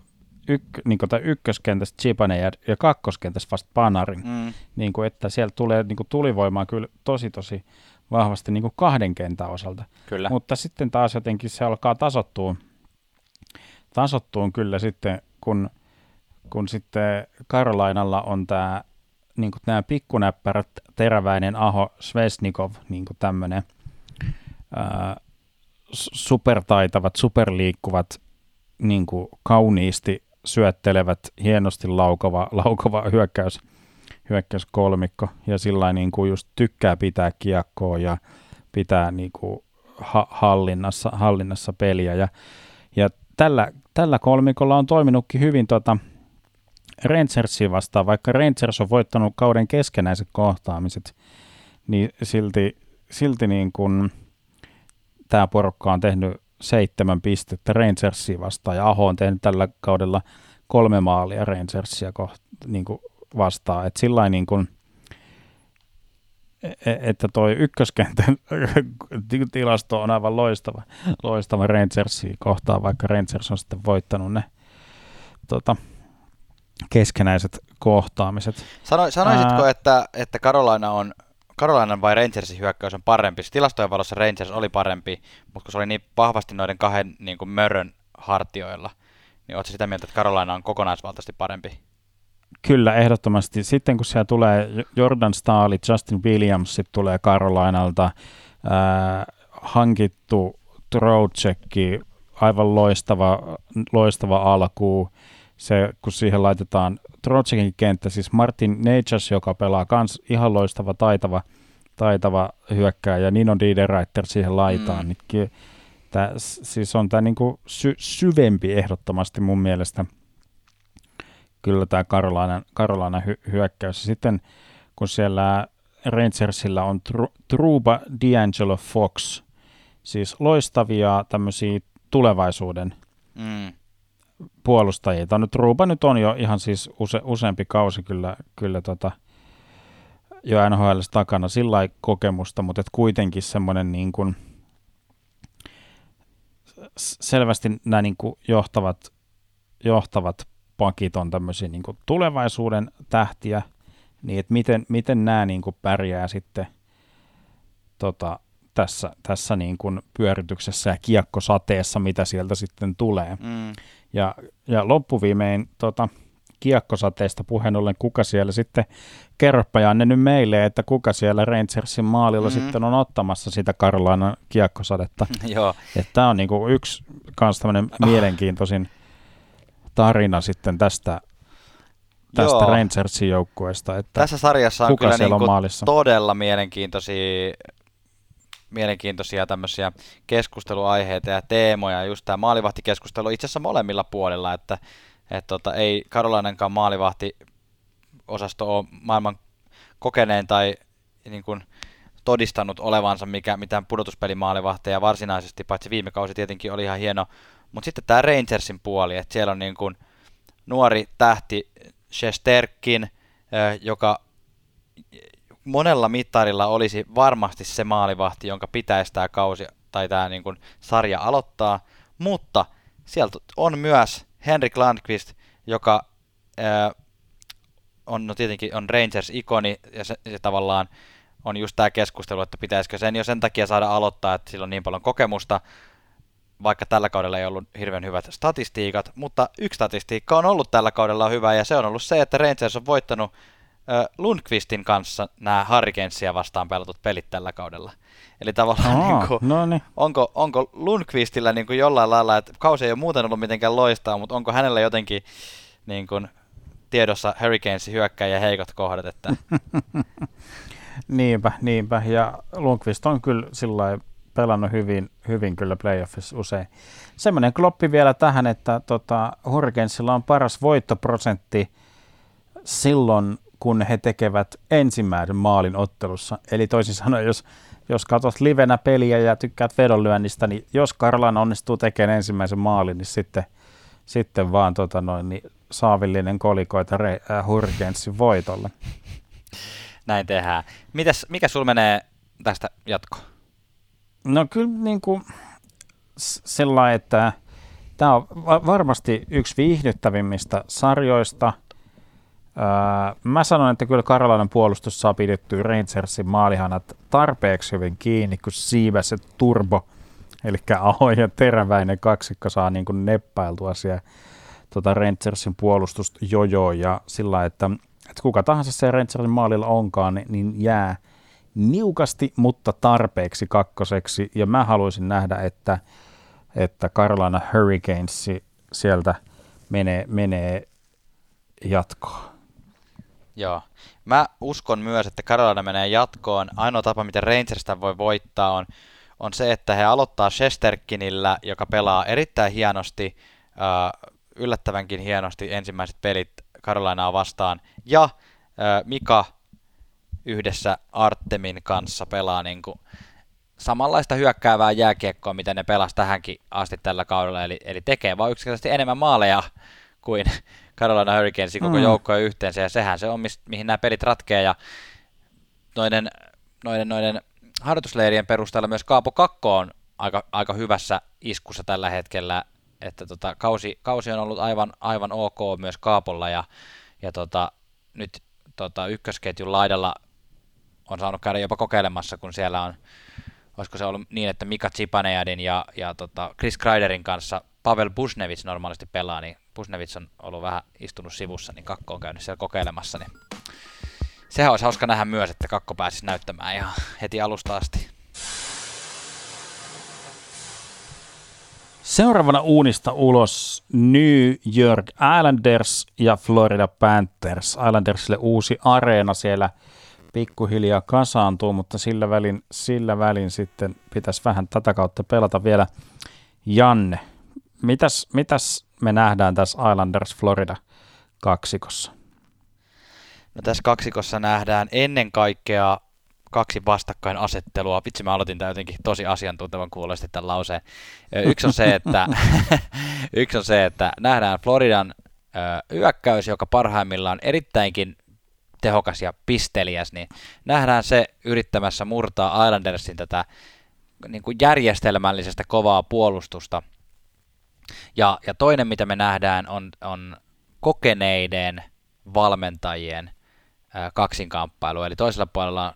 Yk, niin kuin, tai ykköskentästä Zibanejadi ja kakkoskentästä vasta Panarin, mm. niin kuin, että siellä tulee niin kuin, tulivoimaa kyllä tosi tosi vahvasti niin kuin kahden kentän osalta. Kyllä. Mutta sitten taas jotenkin se alkaa tasottua, tasottua kyllä sitten, kun, kun sitten Carolinalla on tämä niin kuin, nämä pikkunäppärät teräväinen Aho Svesnikov, niin kuin tämmöinen ää, supertaitavat, superliikkuvat, niin kuin kauniisti syöttelevät, hienosti laukava, laukava hyökkäys, hyökkäyskolmikko ja sillain niin kuin just tykkää pitää kiekkoa ja pitää niin kuin ha- hallinnassa, hallinnassa peliä. Ja, ja tällä, tällä kolmikolla on toiminutkin hyvin tuota Rangersia vastaan, vaikka Rangers on voittanut kauden keskenäiset kohtaamiset, niin silti, silti niin kuin tämä porukka on tehnyt seitsemän pistettä Rangersia vastaan, ja Aho on tehnyt tällä kaudella kolme maalia Rangersia koht, niin kuin vastaan. Et sillain niin kuin, että toi ykköskentän tilasto on aivan loistava, loistava Rangersia kohtaan, vaikka Rangers on sitten voittanut ne tota, keskenäiset kohtaamiset. Sano, sanoisitko, Ää... että, että Carolina on Carolinan vai Rangersin hyökkäys on parempi? Tilastojen valossa Rangers oli parempi, mutta kun se oli niin vahvasti noiden kahden niin kuin mörön hartioilla, niin oletko sitä mieltä, että Carolina on kokonaisvaltaisesti parempi? Kyllä, ehdottomasti. Sitten kun siellä tulee Jordan Staal, Justin Williams, sitten tulee Carolinalta äh, hankittu Trocheckki, aivan loistava, loistava alku, se, kun siihen laitetaan Trotsekin kenttä, siis Martin Necas, joka pelaa kans ihan loistava, taitava, taitava hyökkää, ja Nino Niederreiter siihen laitaan. Mm. Niin, tää, siis on tämä niinku sy- syvempi ehdottomasti mun mielestä kyllä tämä Carolina hy- hyökkäys. Sitten kun siellä Rangersilla on Tru- Truba D'Angelo Fox, siis loistavia tämmöisiä tulevaisuuden mm. puolustajia. Tämä nyt Ruupa nyt on jo ihan siis use, useampi kausi kyllä, kyllä tota, jo N H L takana sillä kokemusta, mutta et kuitenkin semmoinen niin kuin selvästi nämä niin kuin johtavat, johtavat pakit on tämmöisiä niin kuin tulevaisuuden tähtiä, niin että miten, miten nämä niin kuin pärjää sitten tota, tässä, tässä niin kuin pyörityksessä ja kiekkosateessa, mitä sieltä sitten tulee. Mm. Ja, ja loppuviimein tota, kiekkosateesta puheen ollen, kuka siellä sitten, kerppajanne nyt meille, että kuka siellä Rangersin maalilla mm-hmm. sitten on ottamassa sitä Carolinan kiekkosadetta. Joo. Tämä on niinku yksi kans tämmöinen mielenkiintoisin tarina sitten tästä, tästä Rangersin joukkueesta. Että tässä sarjassa on kyllä niinku on todella mielenkiintoisia mielenkiintoisia tämmöisiä keskusteluaiheita ja teemoja, just tämä maalivahtikeskustelu itse asiassa molemmilla puolilla, että et tota, ei Carolinankaan maalivahti osasto on maailman kokeneen tai niin kuin todistanut olevansa mikä, mitään pudotuspelimaalivahteja varsinaisesti, paitsi viime kausi tietenkin oli ihan hieno. Mutta sitten tämä Rangersin puoli, että siellä on niin kuin nuori tähti Shesterkin, joka monella mittarilla olisi varmasti se maalivahti, jonka pitäisi tämä kausi tai tämä niin kuin sarja aloittaa, mutta sieltä on myös Henrik Lundqvist, joka ää, on no tietenkin on Rangers-ikoni, ja se, se tavallaan on just tämä keskustelu, että pitäisikö sen jo sen takia saada aloittaa, että sillä on niin paljon kokemusta, vaikka tällä kaudella ei ollut hirveän hyvät statistiikat, mutta yksi statistiikka on ollut tällä kaudella hyvä, ja se on ollut se, että Rangers on voittanut Lundqvistin kanssa nämä Hurricanesia vastaan pelatut pelit tällä kaudella. Eli tavallaan oh, niin kuin, no niin. onko, onko Lundqvistillä niin kuin jollain lailla, että kausi ei ole muuten ollut mitenkään loistaa, mutta onko hänellä jotenkin niin kuin tiedossa Hurricanesin hyökkäjä ja heikot kohdat? Että... niinpä, niinpä. Ja Lundqvist on kyllä sillä pelannut hyvin, hyvin kyllä playoffissa usein. Semmoinen kloppi vielä tähän, että tota, Hurricanesilla on paras voittoprosentti silloin, kun he tekevät ensimmäisen maalin ottelussa. Eli toisin sanoen, jos, jos katsot livenä peliä ja tykkäät vedonlyönnistä, niin jos Karlan onnistuu tekemään ensimmäisen maalin, niin sitten, sitten vaan tota noin, niin saavillinen kolikoita äh, Hurricanesin voitolle. Näin tehdään. Mitäs, mikä sulla menee tästä jatkoon? No kyllä niin kuin sellainen, että tämä on varmasti yksi viihdyttävimmistä sarjoista. Öö, mä sanon, että kyllä Karolainen puolustus saa pidettyä Rangersin maalihanat tarpeeksi hyvin kiinni, kun Siiväs ja Turbo, eli Aho ja Teräväinen kaksikko saa niin kuin neppailtua siellä tota Rangersin puolustusta jojoa, ja sillä että, että kuka tahansa se Rangersin maalilla onkaan, niin jää niukasti, mutta tarpeeksi kakkoseksi, ja mä haluaisin nähdä, että, että Carolina Hurricanes sieltä menee, menee jatkoon. Joo. Mä uskon myös, että Carolina menee jatkoon. Ainoa tapa, miten Rangersta voi voittaa, on, on se, että he aloittaa Shesterkinillä, joka pelaa erittäin hienosti, äh, yllättävänkin hienosti ensimmäiset pelit Carolinaa vastaan. Ja äh, Mika yhdessä Artemin kanssa pelaa niin kuin samanlaista hyökkäävää jääkiekkoa, mitä ne pelasi tähänkin asti tällä kaudella. Eli, eli tekee vaan yksinkertaisesti enemmän maaleja kuin Carolina Hurricanesin koko joukkoja yhteensä, ja sehän se on, mihin nämä pelit ratkeaa, ja noiden, noiden, noiden harjoitusleirien perusteella myös Kaapo Kakko on aika, aika hyvässä iskussa tällä hetkellä, että tota, kausi, kausi on ollut aivan, aivan ok myös Kaapolla, ja, ja tota, nyt tota, ykkösketjun laidalla on saanut käydä jopa kokeilemassa, kun siellä on, olisiko se ollut niin, että Mika Zibanejadin ja, ja tota Chris Kreiderin kanssa Pavel Buchnevich normaalisti pelaa, niin Buchnevich on ollut vähän istunut sivussa, niin Kakko on käynyt siellä kokeilemassa. Niin sehän olisi hauska nähdä myös, että Kakko pääsisi näyttämään ihan heti alusta asti. Seuraavana uunista ulos New York Islanders ja Florida Panthers. Islandersille uusi areena siellä pikkuhiljaa kasaantuu, mutta sillä välin, sillä välin sitten pitäisi vähän tätä kautta pelata vielä. Janne, mitäs, mitäs me nähdään tässä Islanders-Florida-kaksikossa? No tässä kaksikossa nähdään ennen kaikkea kaksi vastakkainasettelua. Vitsi, mä aloitin tämän jotenkin tosi asiantuntevan kuulosti tämän lauseen. Yksi on se, että, yksi on se, että nähdään Floridan hyökkäys, joka parhaimmillaan on erittäinkin tehokas ja pisteliäs, niin nähdään se yrittämässä murtaa Islandersin tätä niin kuin järjestelmällisestä kovaa puolustusta. Ja, ja toinen, mitä me nähdään, on, on kokeneiden valmentajien ää, kaksinkamppailu. Eli toisella puolella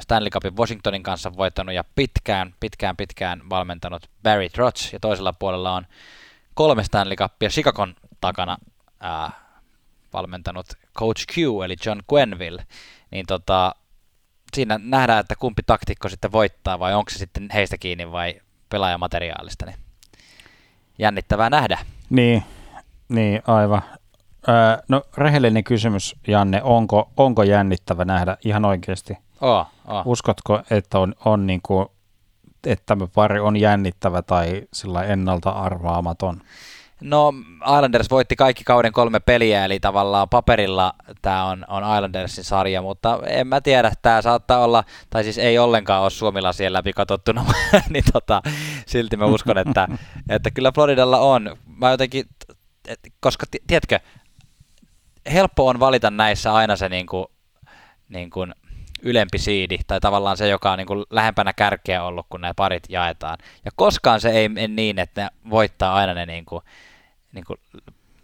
Stanley Cupin Washingtonin kanssa voittanut ja pitkään, pitkään, pitkään valmentanut Barry Trotz. Ja toisella puolella on kolme Stanley Cupia Chicagon takana ää, valmentanut Coach Q, eli John Quenville. Niin tota, siinä nähdään, että kumpi taktikko sitten voittaa, vai onko se sitten heistä kiinni vai pelaajamateriaalista. Niin jännittävää nähdä. Niin, niin aivan. Öö, no rehellinen kysymys, Janne, onko, onko jännittävä nähdä ihan oikeasti? Oo, oo. Uskotko, että on, on niin kuin, että tämä pari on jännittävä tai sillä ennalta arvaamaton? No Islanders voitti kaikki kauden kolme peliä, eli tavallaan paperilla tämä on, on Islandersin sarja, mutta en mä tiedä, tämä saattaa olla, tai siis ei ollenkaan ole Suomilla siellä läpi katsottuna, niin tota, silti mä uskon, että, että kyllä Floridalla on. Mä jotenkin, et, koska tiedätkö, helppo on valita näissä aina se niin kuin, niin kuin ylempi siidi, tai tavallaan se, joka on niin kuin lähempänä kärkeä ollut, kun nämä parit jaetaan. Ja koskaan se ei mene niin, että ne voittaa aina ne niin kuin, niin kuin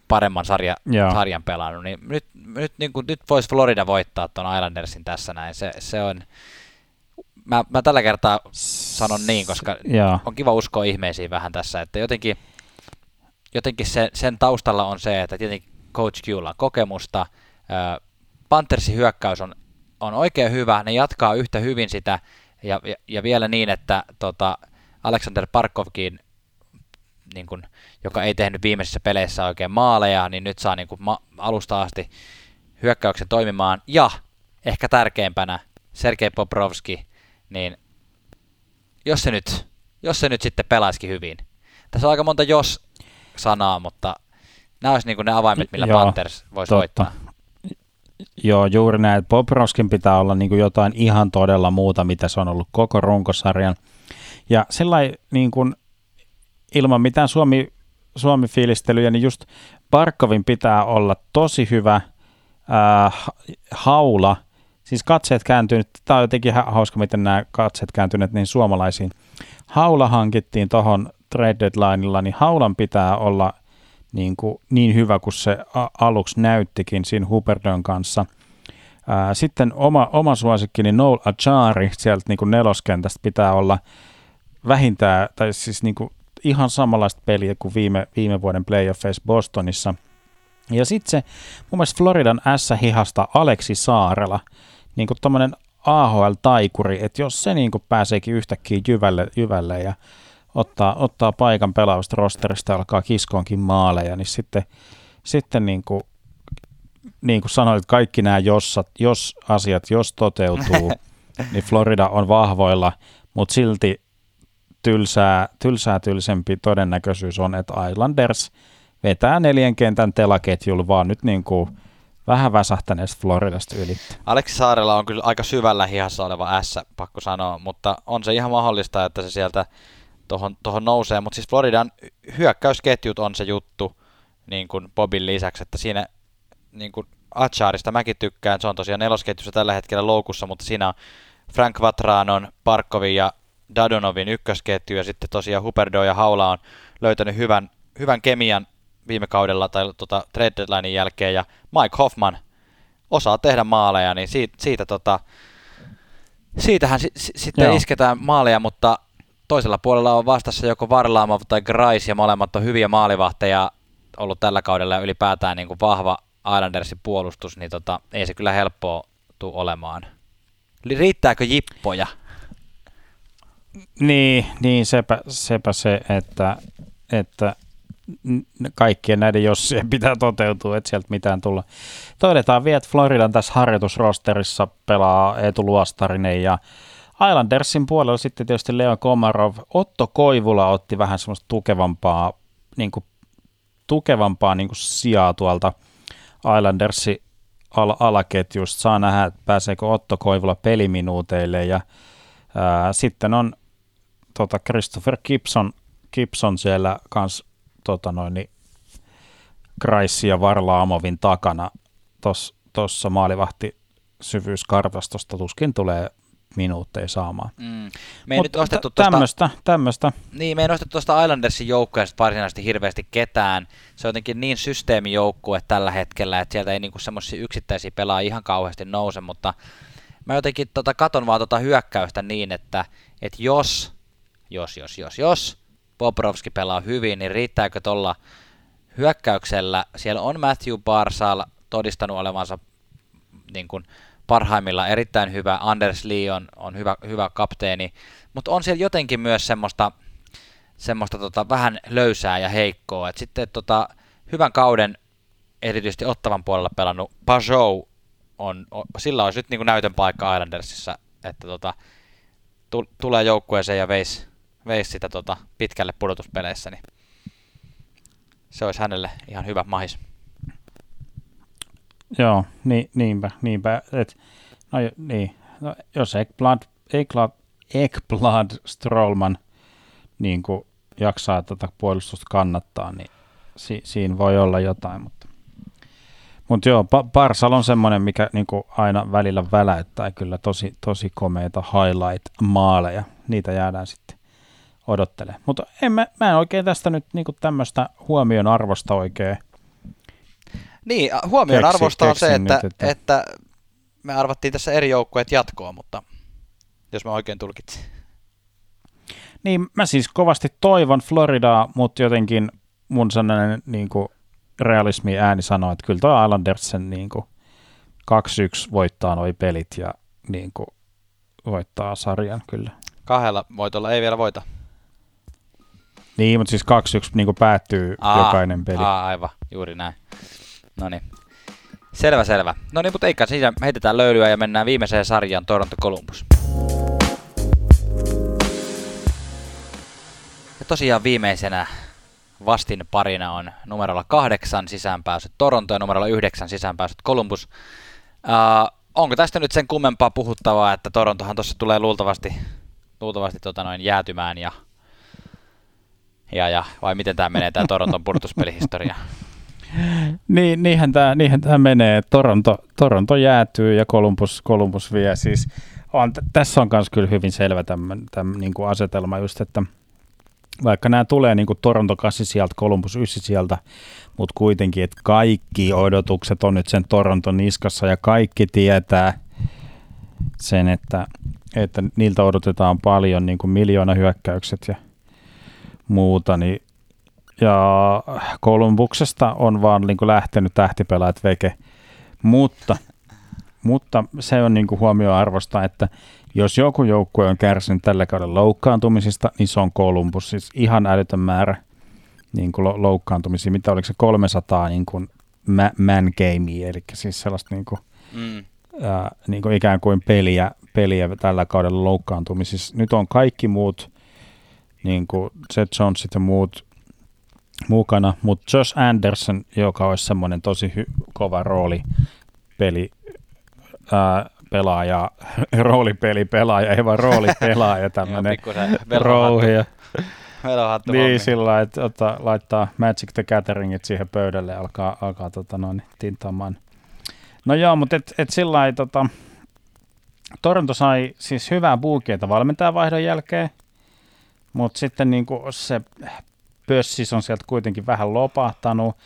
paremman sarja, sarjan pelannut. Niin nyt nyt, niin kuin, nyt voisi Florida voittaa tuon Islandersin tässä näin. Se, se on... Mä, mä tällä kertaa sanon niin, koska Jaa. on kiva uskoa ihmeisiin vähän tässä, että jotenkin, jotenkin se, sen taustalla on se, että tietenkin Coach Qlla on kokemusta. Panthersin hyökkäys on on oikein hyvä, ne jatkaa yhtä hyvin sitä, ja, ja, ja vielä niin, että tota, Alexander Barkovkin, niin kun, joka ei tehnyt viimeisissä peleissä oikein maaleja, niin nyt saa niin kun, ma- alusta asti hyökkäyksen toimimaan, ja ehkä tärkeimpänä Sergei Bobrovsky, niin jos se nyt, jos se nyt sitten pelaisikin hyvin. Tässä on aika monta jos-sanaa, mutta nämä olisi niin kun ne avaimet, millä Joo, Panthers voisi voittaa. Joo, juuri näin. Bobrovskin pitää olla niin kuin jotain ihan todella muuta, mitä se on ollut koko runkosarjan. Ja sellainen niin kuin, ilman mitään Suomi, Suomi-fiilistelyjä, niin just Barkovin pitää olla tosi hyvä ää, haula. Siis katseet kääntynyt, tämä on jotenkin hauska, miten nämä katseet kääntyneet niin suomalaisiin. Haula hankittiin tuohon trade deadlinella, niin haulan pitää olla... Niin, kuin, niin hyvä kuin se aluksi näyttikin siinä Huberdön kanssa. Ää, sitten oma, oma suosikki, niin Noel Acari sieltä niin kuin neloskentästä pitää olla vähintään, tai siis niin kuin ihan samanlaista peliä kuin viime, viime vuoden playoffeissa Bostonissa. Ja sitten se mun mielestä Floridan ässä-hihasta Aleksi Saarela, niin kuin tommonen A H L-taikuri, että jos se niin kuin pääseekin yhtäkkiä jyvälle, jyvälle ja Ottaa, ottaa paikan pelaavasta rosterista ja alkaa kiskoonkin maaleja, niin sitten, sitten niin kuin niin kuin sanoit, kaikki nämä jos, jos asiat, jos toteutuu, niin Florida on vahvoilla, mutta silti tylsää, tylsää tylsempi todennäköisyys on, että Islanders vetää neljän kentän telaketjulla, vaan nyt niin kuin vähän väsähtäneestä Floridasta yli. Aleksi Saarella on kyllä aika syvällä hihassa oleva ässä, pakko sanoa, mutta on se ihan mahdollista, että se sieltä Tohon, tohon nousee, mutta siis Floridan hyökkäysketjut on se juttu niin kuin Bobin lisäksi, että siinä niin kuin Acharista mäkin tykkään, se on tosiaan nelosketjussa tällä hetkellä loukussa, mutta siinä on Frank Vatranon, Parkovin ja Dadonovin ykkösketju, ja sitten tosiaan Huberdeau ja Haula on löytänyt hyvän, hyvän kemian viime kaudella tai tota, trade deadlinein jälkeen, ja Mike Hoffman osaa tehdä maaleja, niin siitä, siitä tota, siitähän si, si, sitten Joo. isketään maaleja, mutta toisella puolella on vastassa joko Varlamov tai Grice, ja molemmat on hyviä maalivahteja ollut tällä kaudella, ja ylipäätään niin kuin vahva Islandersin puolustus, niin tota, ei se kyllä helppoa tule olemaan. Riittääkö jippoja? Niin, niin sepä, sepä se, että, että kaikkien näiden jossien pitää toteutua, että sieltä mitään tulla. Toidetaan vielä, että Floridan tässä harjoitusrosterissa pelaa Eetu Luostarinen, ja Islandersin puolella sitten tietysti Leon Komarov, Otto Koivula otti vähän semmoista tukevampaa, niin kuin, tukevampaa niin kuin sijaa tuolta Islandersin al- alaketjusta. Saa nähdä, että pääseekö Otto Koivula peliminuuteille. Ja, ää, sitten on tota, Christopher Gibson, Gibson siellä kanssa tota noin, Grace ja Varlaamovin takana tuossa maalivahtisyvyyskartastosta tuskin tulee minuutteja saamaan. Mm. Me ei Mut nyt ostettu tuosta... Tämmöstä, tämmöstä. Niin, me ei ostettu tuosta Islandersin joukkueesta varsinaisesti hirveästi ketään. Se on jotenkin niin systeemijoukkue tällä hetkellä, että sieltä ei niinku semmoisia yksittäisiä pelaa ihan kauheasti nouse, mutta mä jotenkin tota katon vaan tota hyökkäystä niin, että et jos, jos, jos, jos, jos Bobrovsky pelaa hyvin, niin riittääkö tuolla hyökkäyksellä? Siellä on Matthew Barzal todistanut olevansa niin kuin parhaimmilla erittäin hyvä, Anders Lee on, on hyvä, hyvä kapteeni, mutta on siellä jotenkin myös semmoista, semmoista tota vähän löysää ja heikkoa. Et sitten tota, hyvän kauden erityisesti Ottavan puolella pelannut Pajot, on, on, sillä olisi nyt niin kuin näytön paikka Islandersissa, että tota, tu, tulee joukkueeseen ja veisi veis sitä tota pitkälle pudotuspeleissä. Niin se olisi hänelle ihan hyvä mahis. Joo, niin, niinpä, niinpä. Et, no, niin. No, jos Ekblad, Ekblad, Ekblad Strollman niin kuin jaksaa tätä puolustusta kannattaa, niin si, siinä voi olla jotain. Mutta mut joo, Barsal on semmoinen, mikä niin kuin aina välillä väläyttää kyllä tosi, tosi komeita highlight-maaleja. Niitä jäädään sitten odottelemaan. Mutta mä, mä en oikein tästä nyt niin kuin tämmöistä huomion arvosta oikein. Niin, huomion keksi, arvosta on se, että, nyt, että... että me arvattiin tässä eri joukkueet jatkoa, mutta jos mä oikein tulkitsin. Niin, mä siis kovasti toivon Floridaa, mutta jotenkin mun sellainen niin kuin realismi ääni sanoo, että kyllä toi Islandersen niin kuin kaksi yksi voittaa noi pelit ja niin kuin voittaa sarjan kyllä. Kahdella voitolla ei vielä voita. Niin, mutta siis kaksi yksi niin kuin päättyy aa, jokainen peli. Aa, aivan, juuri näin. No niin. Selvä, selvä. No niin, mutta eikä siinä heitetään löylyä ja mennään viimeiseen sarjaan, Toronto Columbus. Ja tosiaan viimeisenä vastin parina on numerolla kahdeksan sisäänpääsyt Toronto ja numerolla yhdeksän sisäänpääsyt Columbus. Äh, onko tästä nyt sen kummempaa puhuttavaa, että Torontohan tuossa tulee luultavasti, luultavasti tota noin jäätymään ja, ja, ja vai miten tämä menee tämä Toronton pudotuspelihistoria? Niin, niinhän tämä, niinhän tämä menee. Toronto, Toronto jäätyy ja Columbus, Columbus vie. Siis on, t- tässä on myös kyllä hyvin selvä tämän, tämän niin kuin asetelma just, että vaikka nämä tulee niin kuin Toronto kahdeksan sieltä, Columbus yhdeksän sieltä, mutta kuitenkin, että kaikki odotukset on nyt sen Toronton niskassa ja kaikki tietää sen, että, että niiltä odotetaan paljon niin kuin miljoona hyökkäykset ja muuta, niin ja Kolumbuksesta on vaan niin kuin lähtenyt tähtipelaajat veke, mutta, mutta se on niin kuin huomioarvosta, että jos joku joukkue on kärsinyt tällä kaudella loukkaantumisista, niin se on Kolumbus. Siis ihan älytön määrä niin kuin loukkaantumisia, mitä oliko se kolmesataa niin kuin man gamea, eli siis sellaista niin kuin, mm. ää, niin kuin ikään kuin peliä, peliä tällä kaudella loukkaantumisissa. Nyt on kaikki muut, niin kuin Seth Jonesit ja muut, mukana, mutta Josh Anderson, joka olisi semmoinen tosi hy- kova rooli peli ää, pelaaja, roolipeli pelaaja, ei vaan rooli pelaaja tämmöinen rouhia. Niin sillä että ota, laittaa Magic the Gatheringit siihen pöydälle ja alkaa, alkaa tota, noin, tintamaan. No joo, mutta et, et sillä tota, Toronto sai siis hyvää buukeita valmentajavaihdon jälkeen, mutta sitten niinku se pössis on sieltä kuitenkin vähän lopahtanut.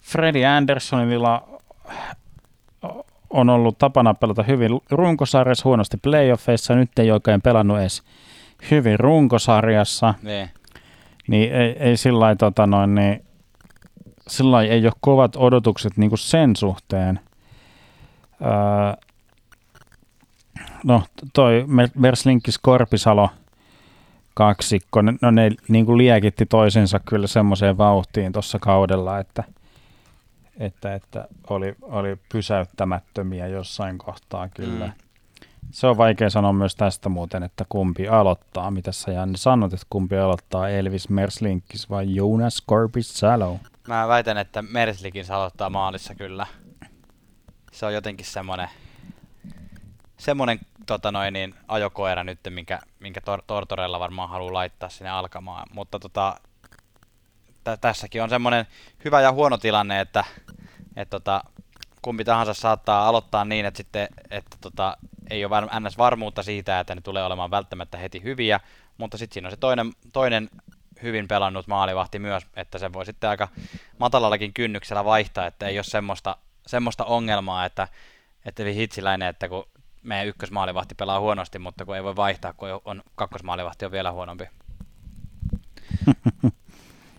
Freddie Andersonilla on ollut tapana pelata hyvin runkosarjassa, huonosti playoffeissa. Nyt ei oikein pelannut edes hyvin runkosarjassa. Nee. Niin ei, ei sillain, tota noin, niin, sillain ei ole kovat odotukset niin kuin sen suhteen. Öö, no toi Verslinkis Korpisalo kaksikko, no ne niin kuin liekitti toisensa kyllä semmoiseen vauhtiin tuossa kaudella, että, että, että oli, oli pysäyttämättömiä jossain kohtaa kyllä. Mm. Se on vaikea sanoa myös tästä muuten, että kumpi aloittaa. Mitä sä Janne sanot, että kumpi aloittaa, Elvis Merzlinkis vai Jonas Korpisalo? Mä väitän, että Merzlinkis aloittaa maalissa kyllä. Se on jotenkin semmoinen... Semmoinen tota noin, niin ajokoira nyt, minkä, minkä tor- Tortorella varmaan haluaa laittaa sinne alkamaan. Mutta tota, t- tässäkin on semmoinen hyvä ja huono tilanne, että et tota, kumpi tahansa saattaa aloittaa niin, että, sitten, että tota, ei ole var- ns. Varmuutta siitä, että ne tulee olemaan välttämättä heti hyviä. Mutta sitten siinä on se toinen, toinen hyvin pelannut maalivahti myös, että se voi sitten aika matalallakin kynnyksellä vaihtaa. Että ei ole semmoista, semmoista ongelmaa, että, että hitsiläinen, että kun... Meidän ykkösmaalivahti pelaa huonosti, mutta kun ei voi vaihtaa, kun on, kakkosmaalivahti on vielä huonompi.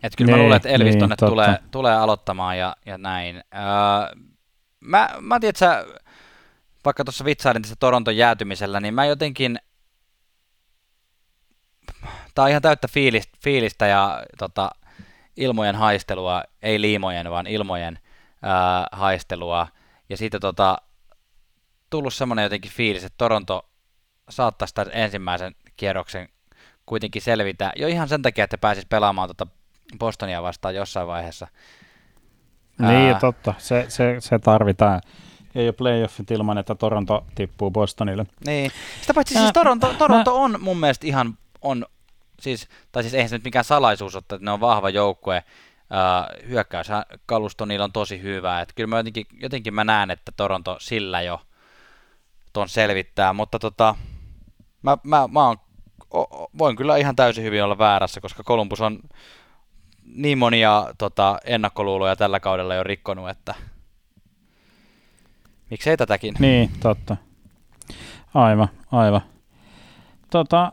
Et kyllä mä luulen, että Elvis tonne tulee, tulee aloittamaan ja, ja näin. Öö, mä mä tiedän, että sä, vaikka tuossa vitsailin tästä Toronton jäätymisellä, niin mä jotenkin... Tää on ihan täyttä fiilistä, fiilistä ja tota, ilmojen haistelua, ei liimojen, vaan ilmojen öö, haistelua. Ja siitä tota... tullut semmoinen jotenkin fiilis, että Toronto saattaisi tämän ensimmäisen kierroksen kuitenkin selvitä. Jo ihan sen takia, että pääsisi pelaamaan tuota Bostonia vastaan jossain vaiheessa. Niin, Ää... totta. Se, se, se tarvitaan. Ei ole playoffit ilman, että Toronto tippuu Bostonille. Niin. Sitä paitsi siis Toronto, Toronto on mun mielestä ihan, on, siis, tai siis eihän se nyt mikään salaisuus ole, että ne on vahva joukkue. Uh, hyökkäyskalusto niillä on tosi hyvää. Kyllä mä jotenkin, jotenkin mä näen, että Toronto sillä jo ton selvittää, mutta tota, mä, mä, mä oon, o, voin kyllä ihan täysin hyvin olla väärässä, koska Columbus on niin monia tota, ennakkoluuloja tällä kaudella jo rikkonut, että miksei tätäkin? Niin, totta. Aivan, aivan. Tota,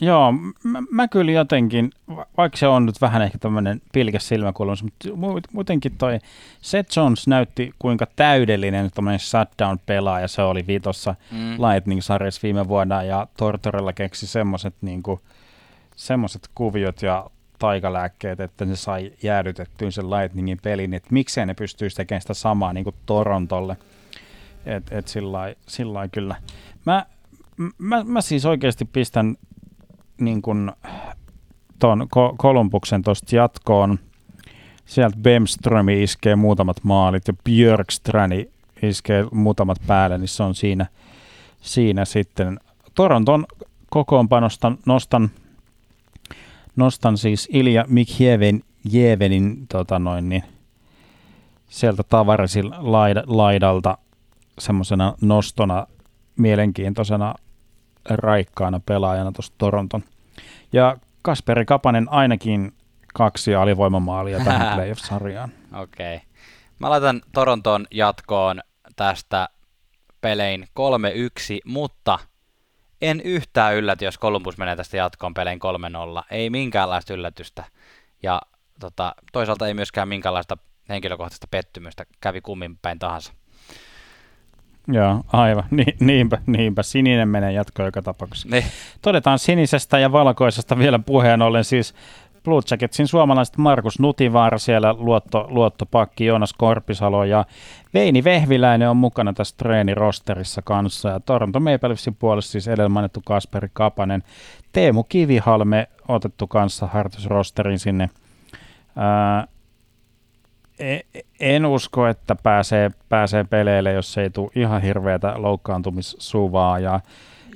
joo, mä, mä kyllä jotenkin, vaikka se on nyt vähän ehkä tämmöinen pilkäs silmäkulmassa, mutta muutenkin toi Seth Jones näytti, kuinka täydellinen tämmöinen shutdown-pelaaja se oli viitossa mm. Lightning-sarjassa viime vuonna, ja Tortorella keksi semmoiset niinku, semmoiset kuviot ja taikalääkkeet, että ne sai jäädytettyä sen Lightningin pelin, että miksei ne pystyisi tekemään sitä samaa niin kuin Torontolle. Et, et sillai, sillai kyllä. Mä, mä, mä siis oikeasti pistän niin kun ton ko- Kolumbuksen tosta jatkoon. Sieltä Bemströmi iskee muutamat maalit ja Björkströmi iskee muutamat päälle, niin se on siinä, siinä sitten. Toronton kokoonpanosta nostan, nostan siis Ilja Mikhejevenin tota noin, niin, sieltä Tavarisin laida, laidalta semmoisena nostona, mielenkiintoisena, raikkaana pelaajana tuosta Toronton. Ja Kasperi Kapanen ainakin kaksi alivoimamaalia tähän playoff-sarjaan. Okei. Okay. Mä laitan Toronton jatkoon tästä pelein kolme yksi, mutta en yhtään ylläty, jos Columbus menee tästä jatkoon pelein kolme nolla. Ei minkäänlaista yllätystä. Ja tota, toisaalta ei myöskään minkäänlaista henkilökohtaista pettymystä, kävi kummin päin tahansa. Joo, aivan. Ni- niinpä, niinpä. Sininen menee jatkoon joka tapauksessa. Ne. Todetaan sinisestä ja valkoisesta vielä puheen ollen. Siis Blue Jacketsin suomalaiset Markus Nutivaara siellä, luotto, luottopakki Jonas Korpisalo ja Veini Vehviläinen on mukana tässä treenirosterissa kanssa. Ja Toronto Maple Leafsin puolessa siis edellä mainittu Kasperi Kapanen. Teemu Kivihalme otettu kanssa harjoitusrosterin sinne. Ää, En usko, että pääsee, pääsee peleille, jos ei tule ihan hirveätä loukkaantumissuvaa. Ja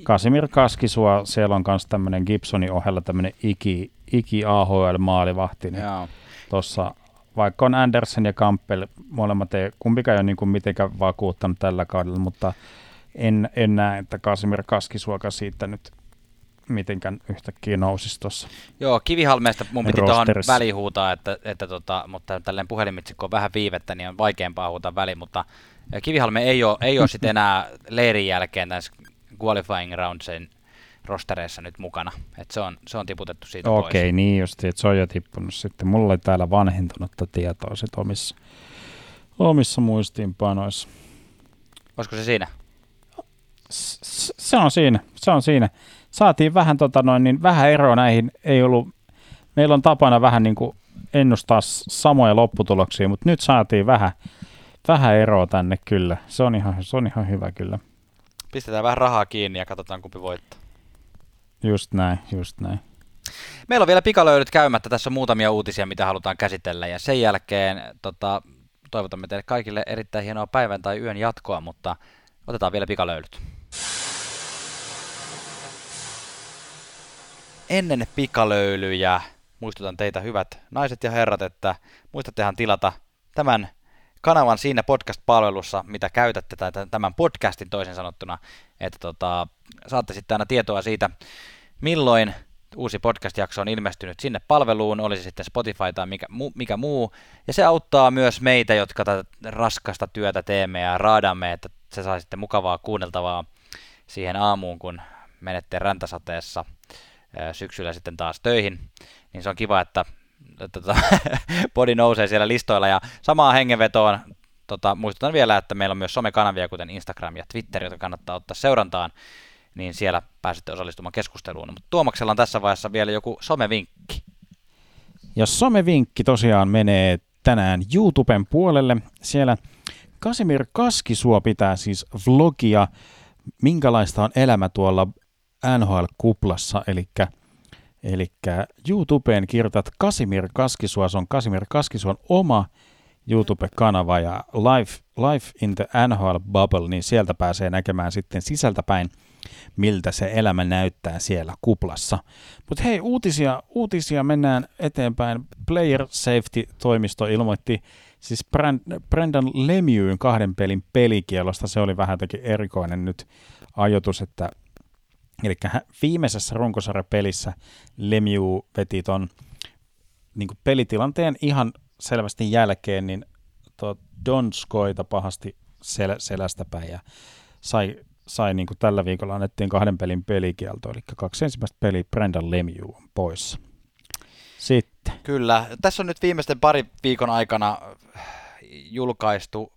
Kasimir Kaskisua, siellä on myös tämmöinen Gibsonin ohella tämmöinen iki, iki A H L-maalivahti. Tuossa, vaikka on Andersen ja Kampel, molemmat ei kumpikaan ei ole niin kuin mitenkään vakuuttanut tällä kaudella, mutta en, en näe, että Kasimir Kaskisuakaan siitä nyt mitenkään yhtäkkiä nousisi tuossa. Joo, Kivihalmeesta mun piti tuohon välihuutaa, että, että tota, mutta tälleen puhelimitsikko on vähän viivettä, niin on vaikeampaa huutaa väliin, mutta Kivihalme ei ole, ei ole sitten enää leirin jälkeen tässä qualifying roundsin rostereissa nyt mukana, että se on, se on tiputettu siitä Okei, pois. Okei, niin just, että se on jo tippunut sitten. Mulla oli täällä vanhentunutta tietoa sit omissa, omissa muistiinpanoissa. Olisiko se siinä? S- se on siinä, se on siinä. Saatiin vähän, tota noin, niin vähän eroa näihin. Ei ollut, meillä on tapana vähän niin kuin ennustaa samoja lopputuloksia, mutta nyt saatiin vähän, vähän eroa tänne kyllä. Se on, ihan, se on ihan hyvä kyllä. Pistetään vähän rahaa kiinni ja katsotaan kumpi voittaa. Just näin, just näin. Meillä on vielä pikalöydyt käymättä. Tässä on muutamia uutisia, mitä halutaan käsitellä. Ja sen jälkeen tota, toivotamme teille kaikille erittäin hienoa päivän tai yön jatkoa, mutta otetaan vielä pikalöydyt. Ennen pikalöylyjä muistutan teitä hyvät naiset ja herrat, että muistattehan tilata tämän kanavan siinä podcast-palvelussa, mitä käytätte, tai tämän podcastin toisin sanottuna, että tota, saatte sitten aina tietoa siitä, milloin uusi podcast-jakso on ilmestynyt sinne palveluun, olisi sitten Spotify tai mikä, mu, mikä muu, ja se auttaa myös meitä, jotka tätä raskasta työtä teemme ja raadamme, että se saa sitten mukavaa kuunneltavaa siihen aamuun, kun menette räntäsateessa syksyllä sitten taas töihin, niin se on kiva, että, että tota, podi nousee siellä listoilla, ja samaan hengenvetoon tota, muistutan vielä, että meillä on myös somekanavia, kuten Instagram ja Twitter, joita kannattaa ottaa seurantaan, niin siellä pääsette osallistumaan keskusteluun, mutta Tuomaksella on tässä vaiheessa vielä joku somevinkki. Ja somevinkki tosiaan menee tänään YouTuben puolelle, siellä Kasimir Kaskisuo pitää siis vlogia, minkälaista on elämä tuolla N H L-kuplassa, eli Elikkä YouTubeen kirjoitat Kasimir Kaskisua, se on Kasimir Kaskisuon oma YouTube-kanava ja Life, Life in the N H L Bubble, niin sieltä pääsee näkemään sitten sisältäpäin, miltä se elämä näyttää siellä kuplassa. Mutta hei, uutisia, uutisia mennään eteenpäin. Player Safety-toimisto ilmoitti siis Brendan Lemieuxin kahden pelin pelikielosta. Se oli vähän jotenkin erikoinen nyt ajoitus, että eli viimeisessä runkosarjapelissä Lemieux veti ton niin kuin pelitilanteen ihan selvästi jälkeen, niin Donskoita pahasti sel- selästä päin ja sai, sai niin kuin tällä viikolla annettiin kahden pelin pelikielto, eli kaksi ensimmäistä peliä Brendan Lemieux on poissa. Sitten. Kyllä, tässä on nyt viimeisten pari viikon aikana julkaistu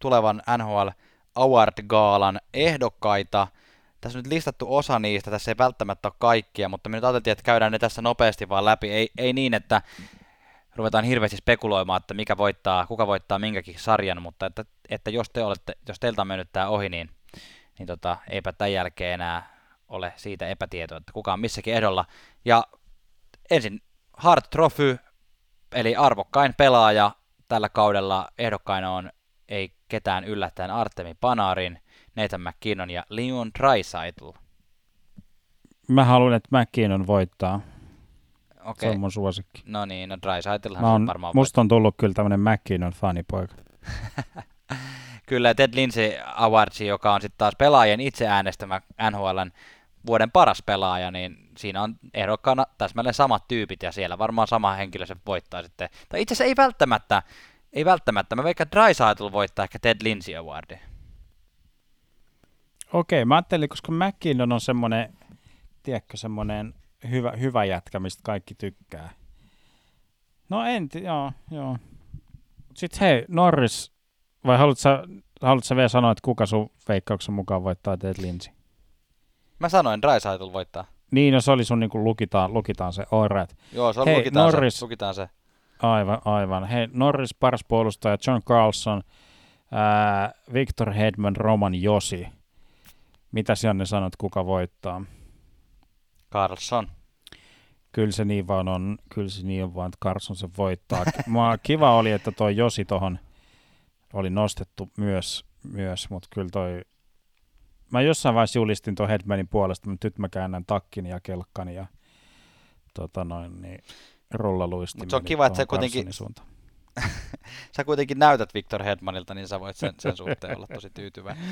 tulevan N H L Award-gaalan ehdokkaita. Tässä on nyt listattu osa niistä, tässä ei välttämättä ole kaikkia, mutta me nyt ajateltiin, että käydään ne tässä nopeasti vaan läpi. Ei, ei niin, että ruvetaan hirveästi spekuloimaan, että mikä voittaa, kuka voittaa minkäkin sarjan, mutta että, että jos, te olette, jos teiltä on mennyt tämä ohi, niin, niin tota, eipä tämän jälkeen enää ole siitä epätietoa, että kuka on missäkin ehdolla. Ja ensin Hart Trophy, eli arvokkain pelaaja tällä kaudella ehdokkaina on ei ketään yllättäen Artemi Panarin, Nathan McKinnon ja Leon Draisaitl. Mä haluan, että McKinnon voittaa. Okay. Se on mun suosikki. No niin, no Draisaitlhan on varmaan voittaa. Musta on tullut kyllä tämmönen McKinnon fanipoika. Kyllä, Ted Lindsay Awards, joka on sitten taas pelaajien itse äänestämä N H L:n vuoden paras pelaaja, niin siinä on ehdokkaana täsmälleen samat tyypit ja siellä varmaan sama henkilö se voittaa sitten. Tai itse asiassa ei välttämättä, ei välttämättä. Mä veikkaan, että Draisaitl voittaa ehkä Ted Lindsay Awardin. Okei, mä ajattelin, koska McKinnon on semmoinen, tiedätkö, semmoinen hyvä, hyvä jätkä, mistä kaikki tykkää. No en, t- joo, joo. Sitten hei, Norris, vai haluatko sä, haluatko sä vielä sanoa, että kuka sun veikkauksen mukaan voittaa Ted Lindsay? Mä sanoin, Draisaitl voittaa. Niin, no se oli sun, niin kuin lukitaan, lukitaan se, all right. Joo, se on hei, lukitaan, Norris, se, lukitaan se. Aivan, aivan. Hei, Norris, paras puolustaja, John Carlson, ää, Victor Hedman, Roman Josi. Mitäs Janne sanot, kuka voittaa? Carlson. Kyllä se niin vaan on, kyllä se niin on vaan, että Carlson se voittaa. Mua kiva oli, että toi Josi tohon oli nostettu myös, myös mutta kyllä toi, mä jossain vaiheessa julistin toi Hedmanin puolesta, mutta nyt mä käännän takkini ja kelkkani ja tota noin, niin rullaluistin. Mutta se on kiva, että sä kuitenkin, sä kuitenkin näytät Victor Hedmanilta, niin sä voit sen, sen suhteen olla tosi tyytyväinen.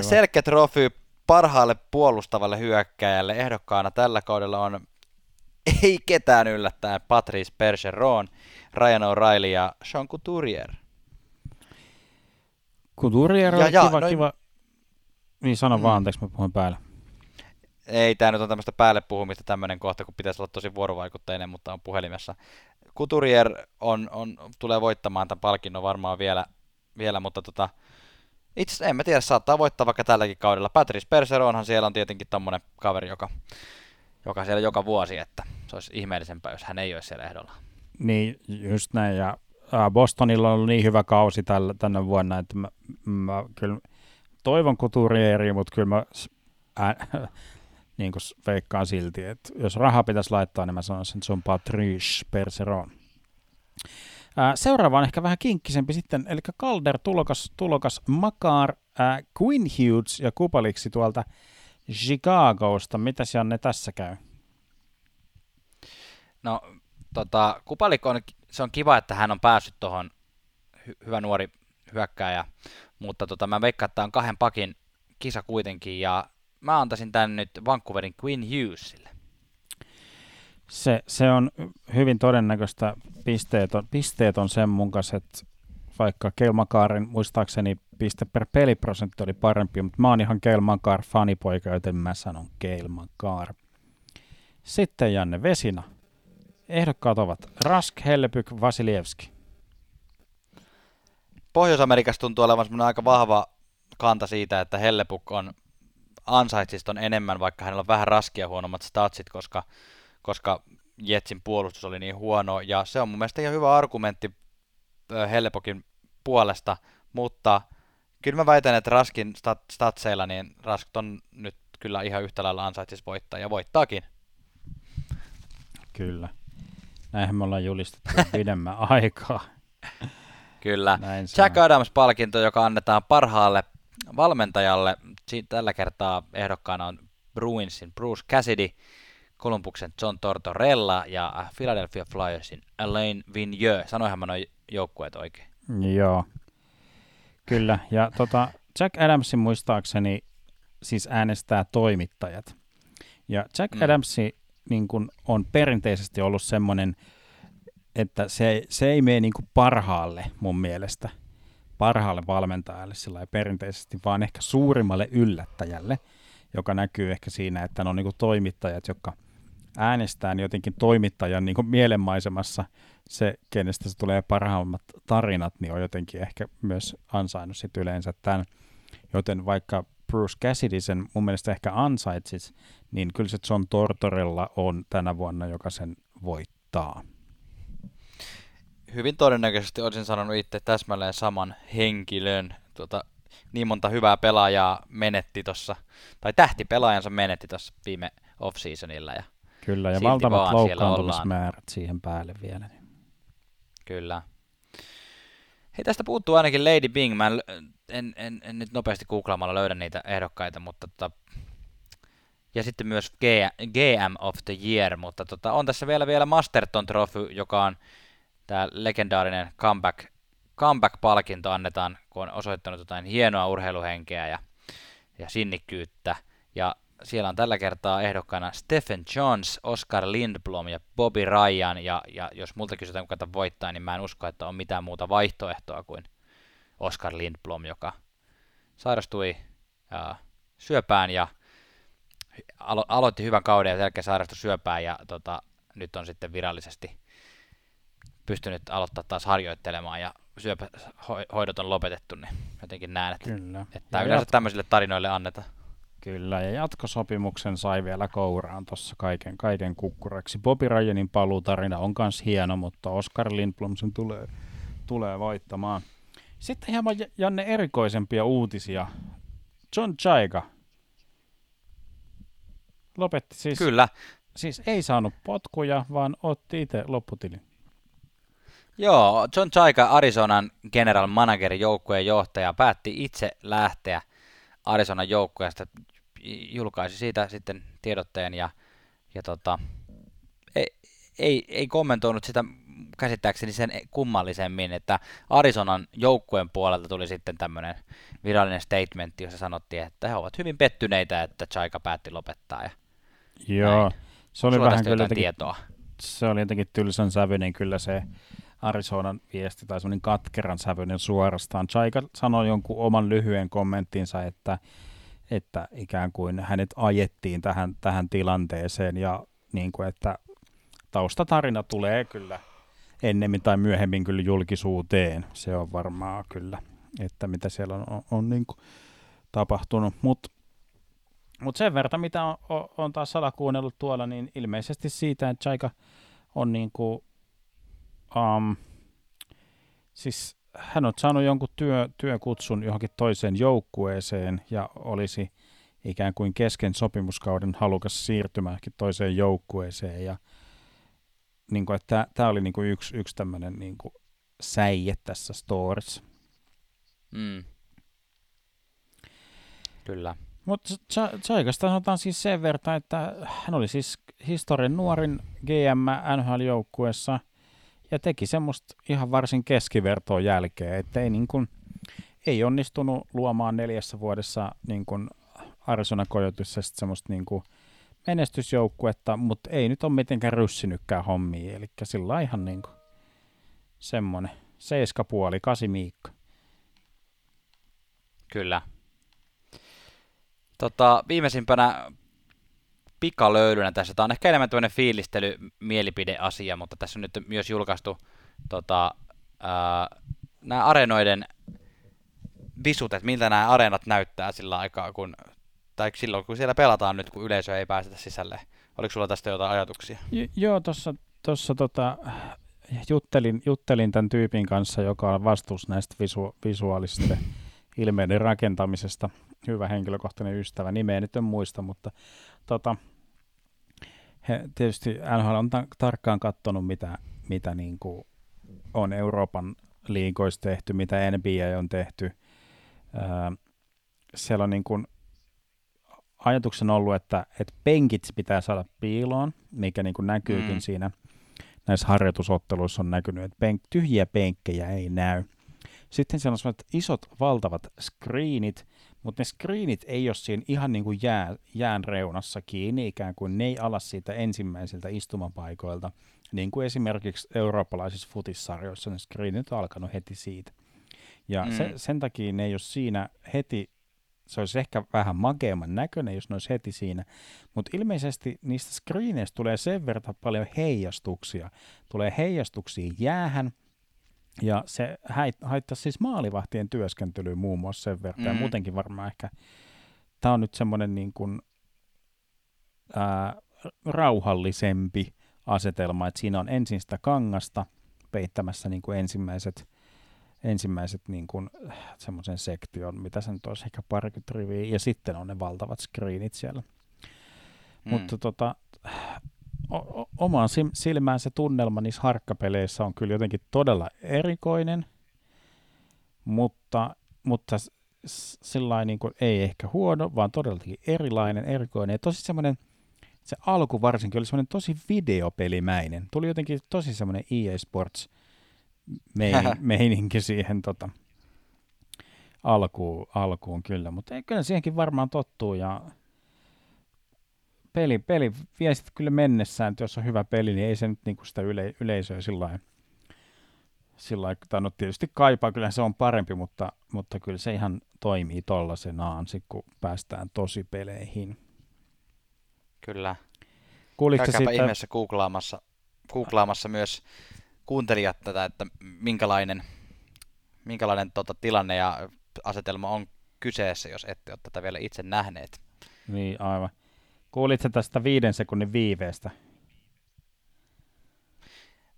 Selkeä trofy parhaalle puolustavalle hyökkääjälle ehdokkaana tällä kaudella on ei ketään yllättäen Patrice Bergeron, Ryan O'Reilly ja Jean Couturier. Couturier on ja, ja, kiva, no, kiva. Niin sano mm. vaan, anteeksi mä puhun päälle. Ei, tää nyt on tämmöistä päälle puhumista tämmöinen kohta, kun pitäisi olla tosi vuorovaikutteinen, mutta on puhelimessa. Couturier on, on, tulee voittamaan tämän palkinnon varmaan vielä, vielä mutta tota, itse asiassa en mä tiedä, saattaa voittaa vaikka tälläkin kaudella. Patrice Bergeronhan siellä on tietenkin tommonen kaveri, joka, joka siellä joka vuosi, että se olisi ihmeellisempää, jos hän ei olisi siellä ehdolla. Niin, just näin. Ja Bostonilla on ollut niin hyvä kausi tällä, tänä vuonna, että mä, mä kyllä toivon Couturieri, mutta kyllä mä ää, niin kuin veikkaan silti, että jos rahaa pitäisi laittaa, niin mä sanoisin, että se on Patrice Bergeron. Seuraava on ehkä vähän kinkkisempi sitten, eli Calder, tulokas, tulokas Makar, ää, Quinn Hughes ja Kupaliksi tuolta Chicagosta. Mitäs Janne tässä käy? No, tota, Kupalik on, se on kiva, että hän on päässyt tuohon hy- hyvä nuori hyökkääjä, mutta tota, mä veikkaan, että tämä on kahden pakin kisa kuitenkin, ja mä antaisin tän nyt Vancouverin Quinn Hughesille. Se, se on hyvin todennäköistä. Pisteet on, pisteet on sen mun kanssa, että vaikka Cale Makarin muistaakseni piste per peliprosentti oli parempi, mutta mä oon ihan Cale Makar fanipoika, joten mä sanon Cale Makar. Sitten Janne Vesina. Ehdokkaat ovat Rask, Hellebuyck, Vasilievski. Pohjois-Amerikassa tuntuu olevan semmoinen aika vahva kanta siitä, että Hellebuyck on ansaitsisi ton enemmän, vaikka hänellä on vähän raskia huonommat statsit, koska koska Jetsin puolustus oli niin huono, ja se on mun mielestä ihan hyvä argumentti Hellepokin puolesta, mutta kyllä mä väitän, että Raskin stat- statseilla, niin Rask on nyt kyllä ihan yhtä lailla ansaitsisi voittaa, ja voittaakin. Kyllä. Näinhän me ollaan julistettu pidemmän aikaa. Kyllä. Näin Jack on. Adams-palkinto, joka annetaan parhaalle valmentajalle. Tällä kertaa ehdokkaana on Bruinsin Bruce Cassidy, Columbuksen John Tortorella ja Philadelphia Flyersin Alain Vigneault. Sanoinhan mä noin joukkueet oikein. Joo, kyllä. Ja tota, Jack Adamsin muistaakseni siis äänestää toimittajat. Ja Jack mm. Adams niin kun on perinteisesti ollut semmoinen, että se, se ei mene niin kun parhaalle mun mielestä, parhaalle valmentajalle sillä perinteisesti, vaan ehkä suurimmalle yllättäjälle, joka näkyy ehkä siinä, että ne on niin kun toimittajat, jotka äänestää, niin jotenkin toimittajan niin kun mielenmaisemassa se, kenestä se tulee parhaimmat tarinat, niin on jotenkin ehkä myös ansainnut sit yleensä tämän, joten vaikka Bruce Cassidy sen mun mielestä ehkä ansaitsisi, niin kyllä se John Tortorella on tänä vuonna, joka sen voittaa. Hyvin todennäköisesti olisin sanonut itse täsmälleen saman henkilön. Tuota, niin monta hyvää pelaajaa menetti tuossa, tai tähtipelaajansa menetti tuossa viime off-seasonilla. Ja kyllä, ja valtavat loukkaantumismäärät siihen päälle vielä. Kyllä. Hei, tästä puuttuu ainakin Lady Byng. Mä en, en, en nyt nopeasti googlaamalla löydä niitä ehdokkaita, mutta tota, ja sitten myös G M of the Year, mutta tota, on tässä vielä, vielä Masterton Trophy, joka on tämä legendaarinen comeback, comeback-palkinto annetaan, kun on osoittanut jotain hienoa urheiluhenkeä ja, ja sinnikkyyttä. Ja siellä on tällä kertaa ehdokkaina Stephen Jones, Oscar Lindblom ja Bobby Ryan. Ja, ja jos multa kysytään, kuka tämän voittaa, niin mä en usko, että on mitään muuta vaihtoehtoa kuin Oscar Lindblom, joka sairastui ää, syöpään ja alo- aloitti hyvän kauden ja sen jälkeen sairastui syöpään. Ja tota, nyt on sitten virallisesti pystynyt aloittaa taas harjoittelemaan ja syöpähoidot on lopetettu. Niin jotenkin näen, että, että yleensä jat- tämmöisille tarinoille annetaan. Kyllä, ja jatkosopimuksen sai vielä kouraan tuossa kaiken, kaiken kukkuraksi. Bobby Ryanin paluutarina on myös hieno, mutta Oscar Lindblom sen tulee, tulee voittamaan. Sitten hieman, Janne, erikoisempia uutisia. John Chaika lopetti siis. Kyllä. Siis ei saanut potkuja, vaan otti itse lopputilin. Joo, John Chaika, Arizonan general manager, joukkueen johtaja, päätti itse lähteä Arizonan joukkueesta, julkaisi siitä sitten tiedotteen ja, ja tota, ei, ei, ei kommentoinut sitä käsittääkseni sen kummallisemmin, että Arizonan joukkueen puolelta tuli sitten tämmöinen virallinen statementti, jossa sanottiin, että he ovat hyvin pettyneitä, että Chaika päätti lopettaa. Ja joo, se oli vähän kyllä jotenkin, tietoa. Se oli jotenkin tylsän sävyinen kyllä se Arizonan viesti, tai semmoinen katkeran sävyinen suorastaan. Chaika sanoi jonkun oman lyhyen kommenttinsa, että, että ikään kuin hänet ajettiin tähän, tähän tilanteeseen, ja niin kuin, että taustatarina tulee kyllä ennemmin tai myöhemmin kyllä julkisuuteen. Se on varmaa kyllä, että mitä siellä on, on, on niin kuin tapahtunut. Mutta mut sen verran, mitä on, on, on taas salakuunnellut tuolla, niin ilmeisesti siitä, että Chaika on niin kuin Um, siis hän on saanut jonkun työ, työkutsun johonkin toiseen joukkueeseen ja olisi ikään kuin kesken sopimuskauden halukas siirtymäänkin toiseen joukkueeseen. Ja niin kuin, että tämä oli niin kuin yksi, yksi tämmöinen niin kuin säie tässä storissa. Mm. Kyllä. Mutta Chaikasta sanotaan siis sen verran, että hän oli siis historian nuorin G M N H L-joukkueessa. Ja teki semmoista ihan varsin keskivertoa jälkeen, että ei, niin kuin, ei onnistunut luomaan neljässä vuodessa niin kuin Arizona Coyotesista semmoista niin kuin menestysjoukkuetta, mutta ei nyt ole mitenkään ryssinytkään hommia. Eli sillä on ihan niin kuin semmoinen seiskapuoli, kasi miikka. Kyllä. Tota, viimeisimpänä pikalöylynä tässä. Tämä on ehkä enemmän tämmöinen fiilistely, mielipideasia, mutta tässä on nyt myös julkaistu tota, ää, nämä areenoiden visut, että miltä nämä areenat näyttää sillä aikaa, kun, tai silloin kun siellä pelataan nyt, kun yleisö ei pääsetä sisälle. Oliko sulla tästä jotain ajatuksia? J- joo, tuossa tossa, tota, juttelin, juttelin tämän tyypin kanssa, joka on vastuussa näistä visu- visuaalisten ilmeiden rakentamisesta. Hyvä henkilökohtainen ystävä, nimeä nyt en muista, mutta tota, he, tietysti N H L on ta- tarkkaan katsonut, mitä, mitä niin kuin on Euroopan liigoissa tehty, mitä N B A on tehty. Öö, siellä on niin kuin ajatuksena ollut, että, että penkit pitää saada piiloon, mikä niin kuin näkyykin mm. siinä. Näissä harjoitusotteluissa on näkynyt, että penk- tyhjiä penkkejä ei näy. Sitten siellä on sellaiset isot, valtavat screenit, mutta ne screenit ei ole siinä ihan niin kuin jää, jään reunassa kiinni, ikään kuin ne ei ala siitä ensimmäisiltä istumapaikoilta. Niin kuin esimerkiksi eurooppalaisissa futissarjoissa ne screenit on alkanut heti siitä. Ja mm. se, sen takia ne ei ole siinä heti, se olisi ehkä vähän makeamman näköinen, jos ne olisi heti siinä. Mutta ilmeisesti niistä screeneistä tulee sen verran paljon heijastuksia. Tulee heijastuksia jäähän, ja se haittaisi siis maalivahtien työskentelyyn muun muassa sen verran. Mm-hmm. Ja muutenkin varmaan ehkä tämä on nyt semmoinen niin kuin, ää, rauhallisempi asetelma, että siinä on ensin sitä kangasta peittämässä niin kuin ensimmäiset ensimmäiset niin kuin semmoisen sektion, mitä se nyt olisi ehkä parikymmentä riviä, ja sitten on ne valtavat screenit siellä. Mm. Mutta tota, o- o- omaan sim- silmään se tunnelma niissä harkkapeleissä on kyllä jotenkin todella erikoinen, mutta, mutta s- s- sillain niin kuin ei ehkä huono, vaan todellakin erilainen, erikoinen, ja tosi semmoinen, se alku varsinkin oli semmoinen tosi videopelimäinen, tuli jotenkin tosi semmoinen E A Sports meininki siihen tota, alkuun, alkuun kyllä, mutta kyllä siihenkin varmaan tottuu, ja peli, peli vie sitten kyllä mennessään, että jos on hyvä peli, niin ei se nyt niinku sitä yle, yleisöä sillä lailla, no tietysti kaipaa, kyllähän se on parempi, mutta, mutta kyllä se ihan toimii tollasenaan, sit kun päästään tosi peleihin. Kyllä. Käykääpä ihmeessä googlaamassa, googlaamassa myös kuuntelijat tätä, että minkälainen, minkälainen tota, tilanne ja asetelma on kyseessä, jos ette ole tätä vielä itse nähneet. Niin, aivan. Kuulitko tästä viiden sekunnin viiveestä?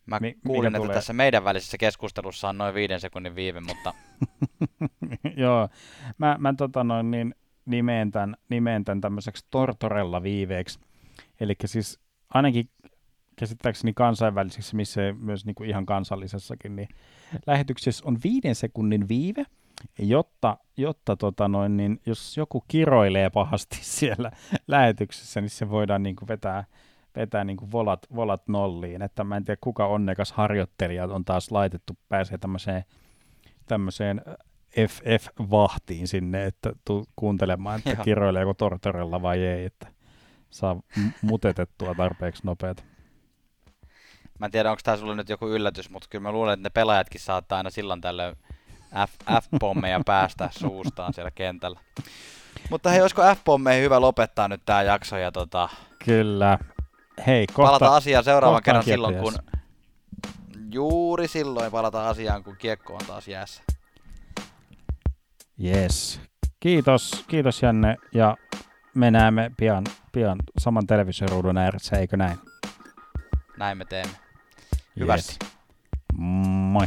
Mä Mi- kuulin, että tässä meidän välisessä keskustelussa on noin viiden sekunnin viive, mutta... Joo, mä, mä tota noin niin nimeen tämän, nimeen tämän tämmöiseksi Tortorella-viiveeksi. Eli siis ainakin... käsittääkseni kansainvälisessä, missä myös niin kuin ihan kansallisessakin, niin lähetyksessä on viiden sekunnin viive, jotta, jotta tota noin, niin jos joku kiroilee pahasti siellä lähetyksessä, niin se voidaan niin kuin vetää, vetää niin kuin volat, volat nolliin. Että mä en tiedä, kuka onnekas harjoittelija on taas laitettu, pääsee tämmöiseen, tämmöiseen F F-vahtiin sinne, että tuu kuuntelemaan, että kiroileeko Tortorella vai ei, että saa mutetettua tarpeeksi nopeat. Mä en tiedä, onko tää sulle nyt joku yllätys, mutta kyllä mä luulen, että ne pelaajatkin saattaa aina silloin tällöin F-pommeja päästä suustaan siellä kentällä. Mutta hei, olisiko F-pommeihin hyvä lopettaa nyt tää jakso ja tota... Kyllä. Hei, kohta... Palataan asiaan seuraavan kerran silloin, kun... Juuri silloin palataan asiaan, kun kiekko on taas jäässä. Yes. Kiitos, kiitos Janne, ja me näemme pian, pian saman televisioruudun ääressä, eikö näin? Näin me teemme. Hyvästi. Yes. Moi.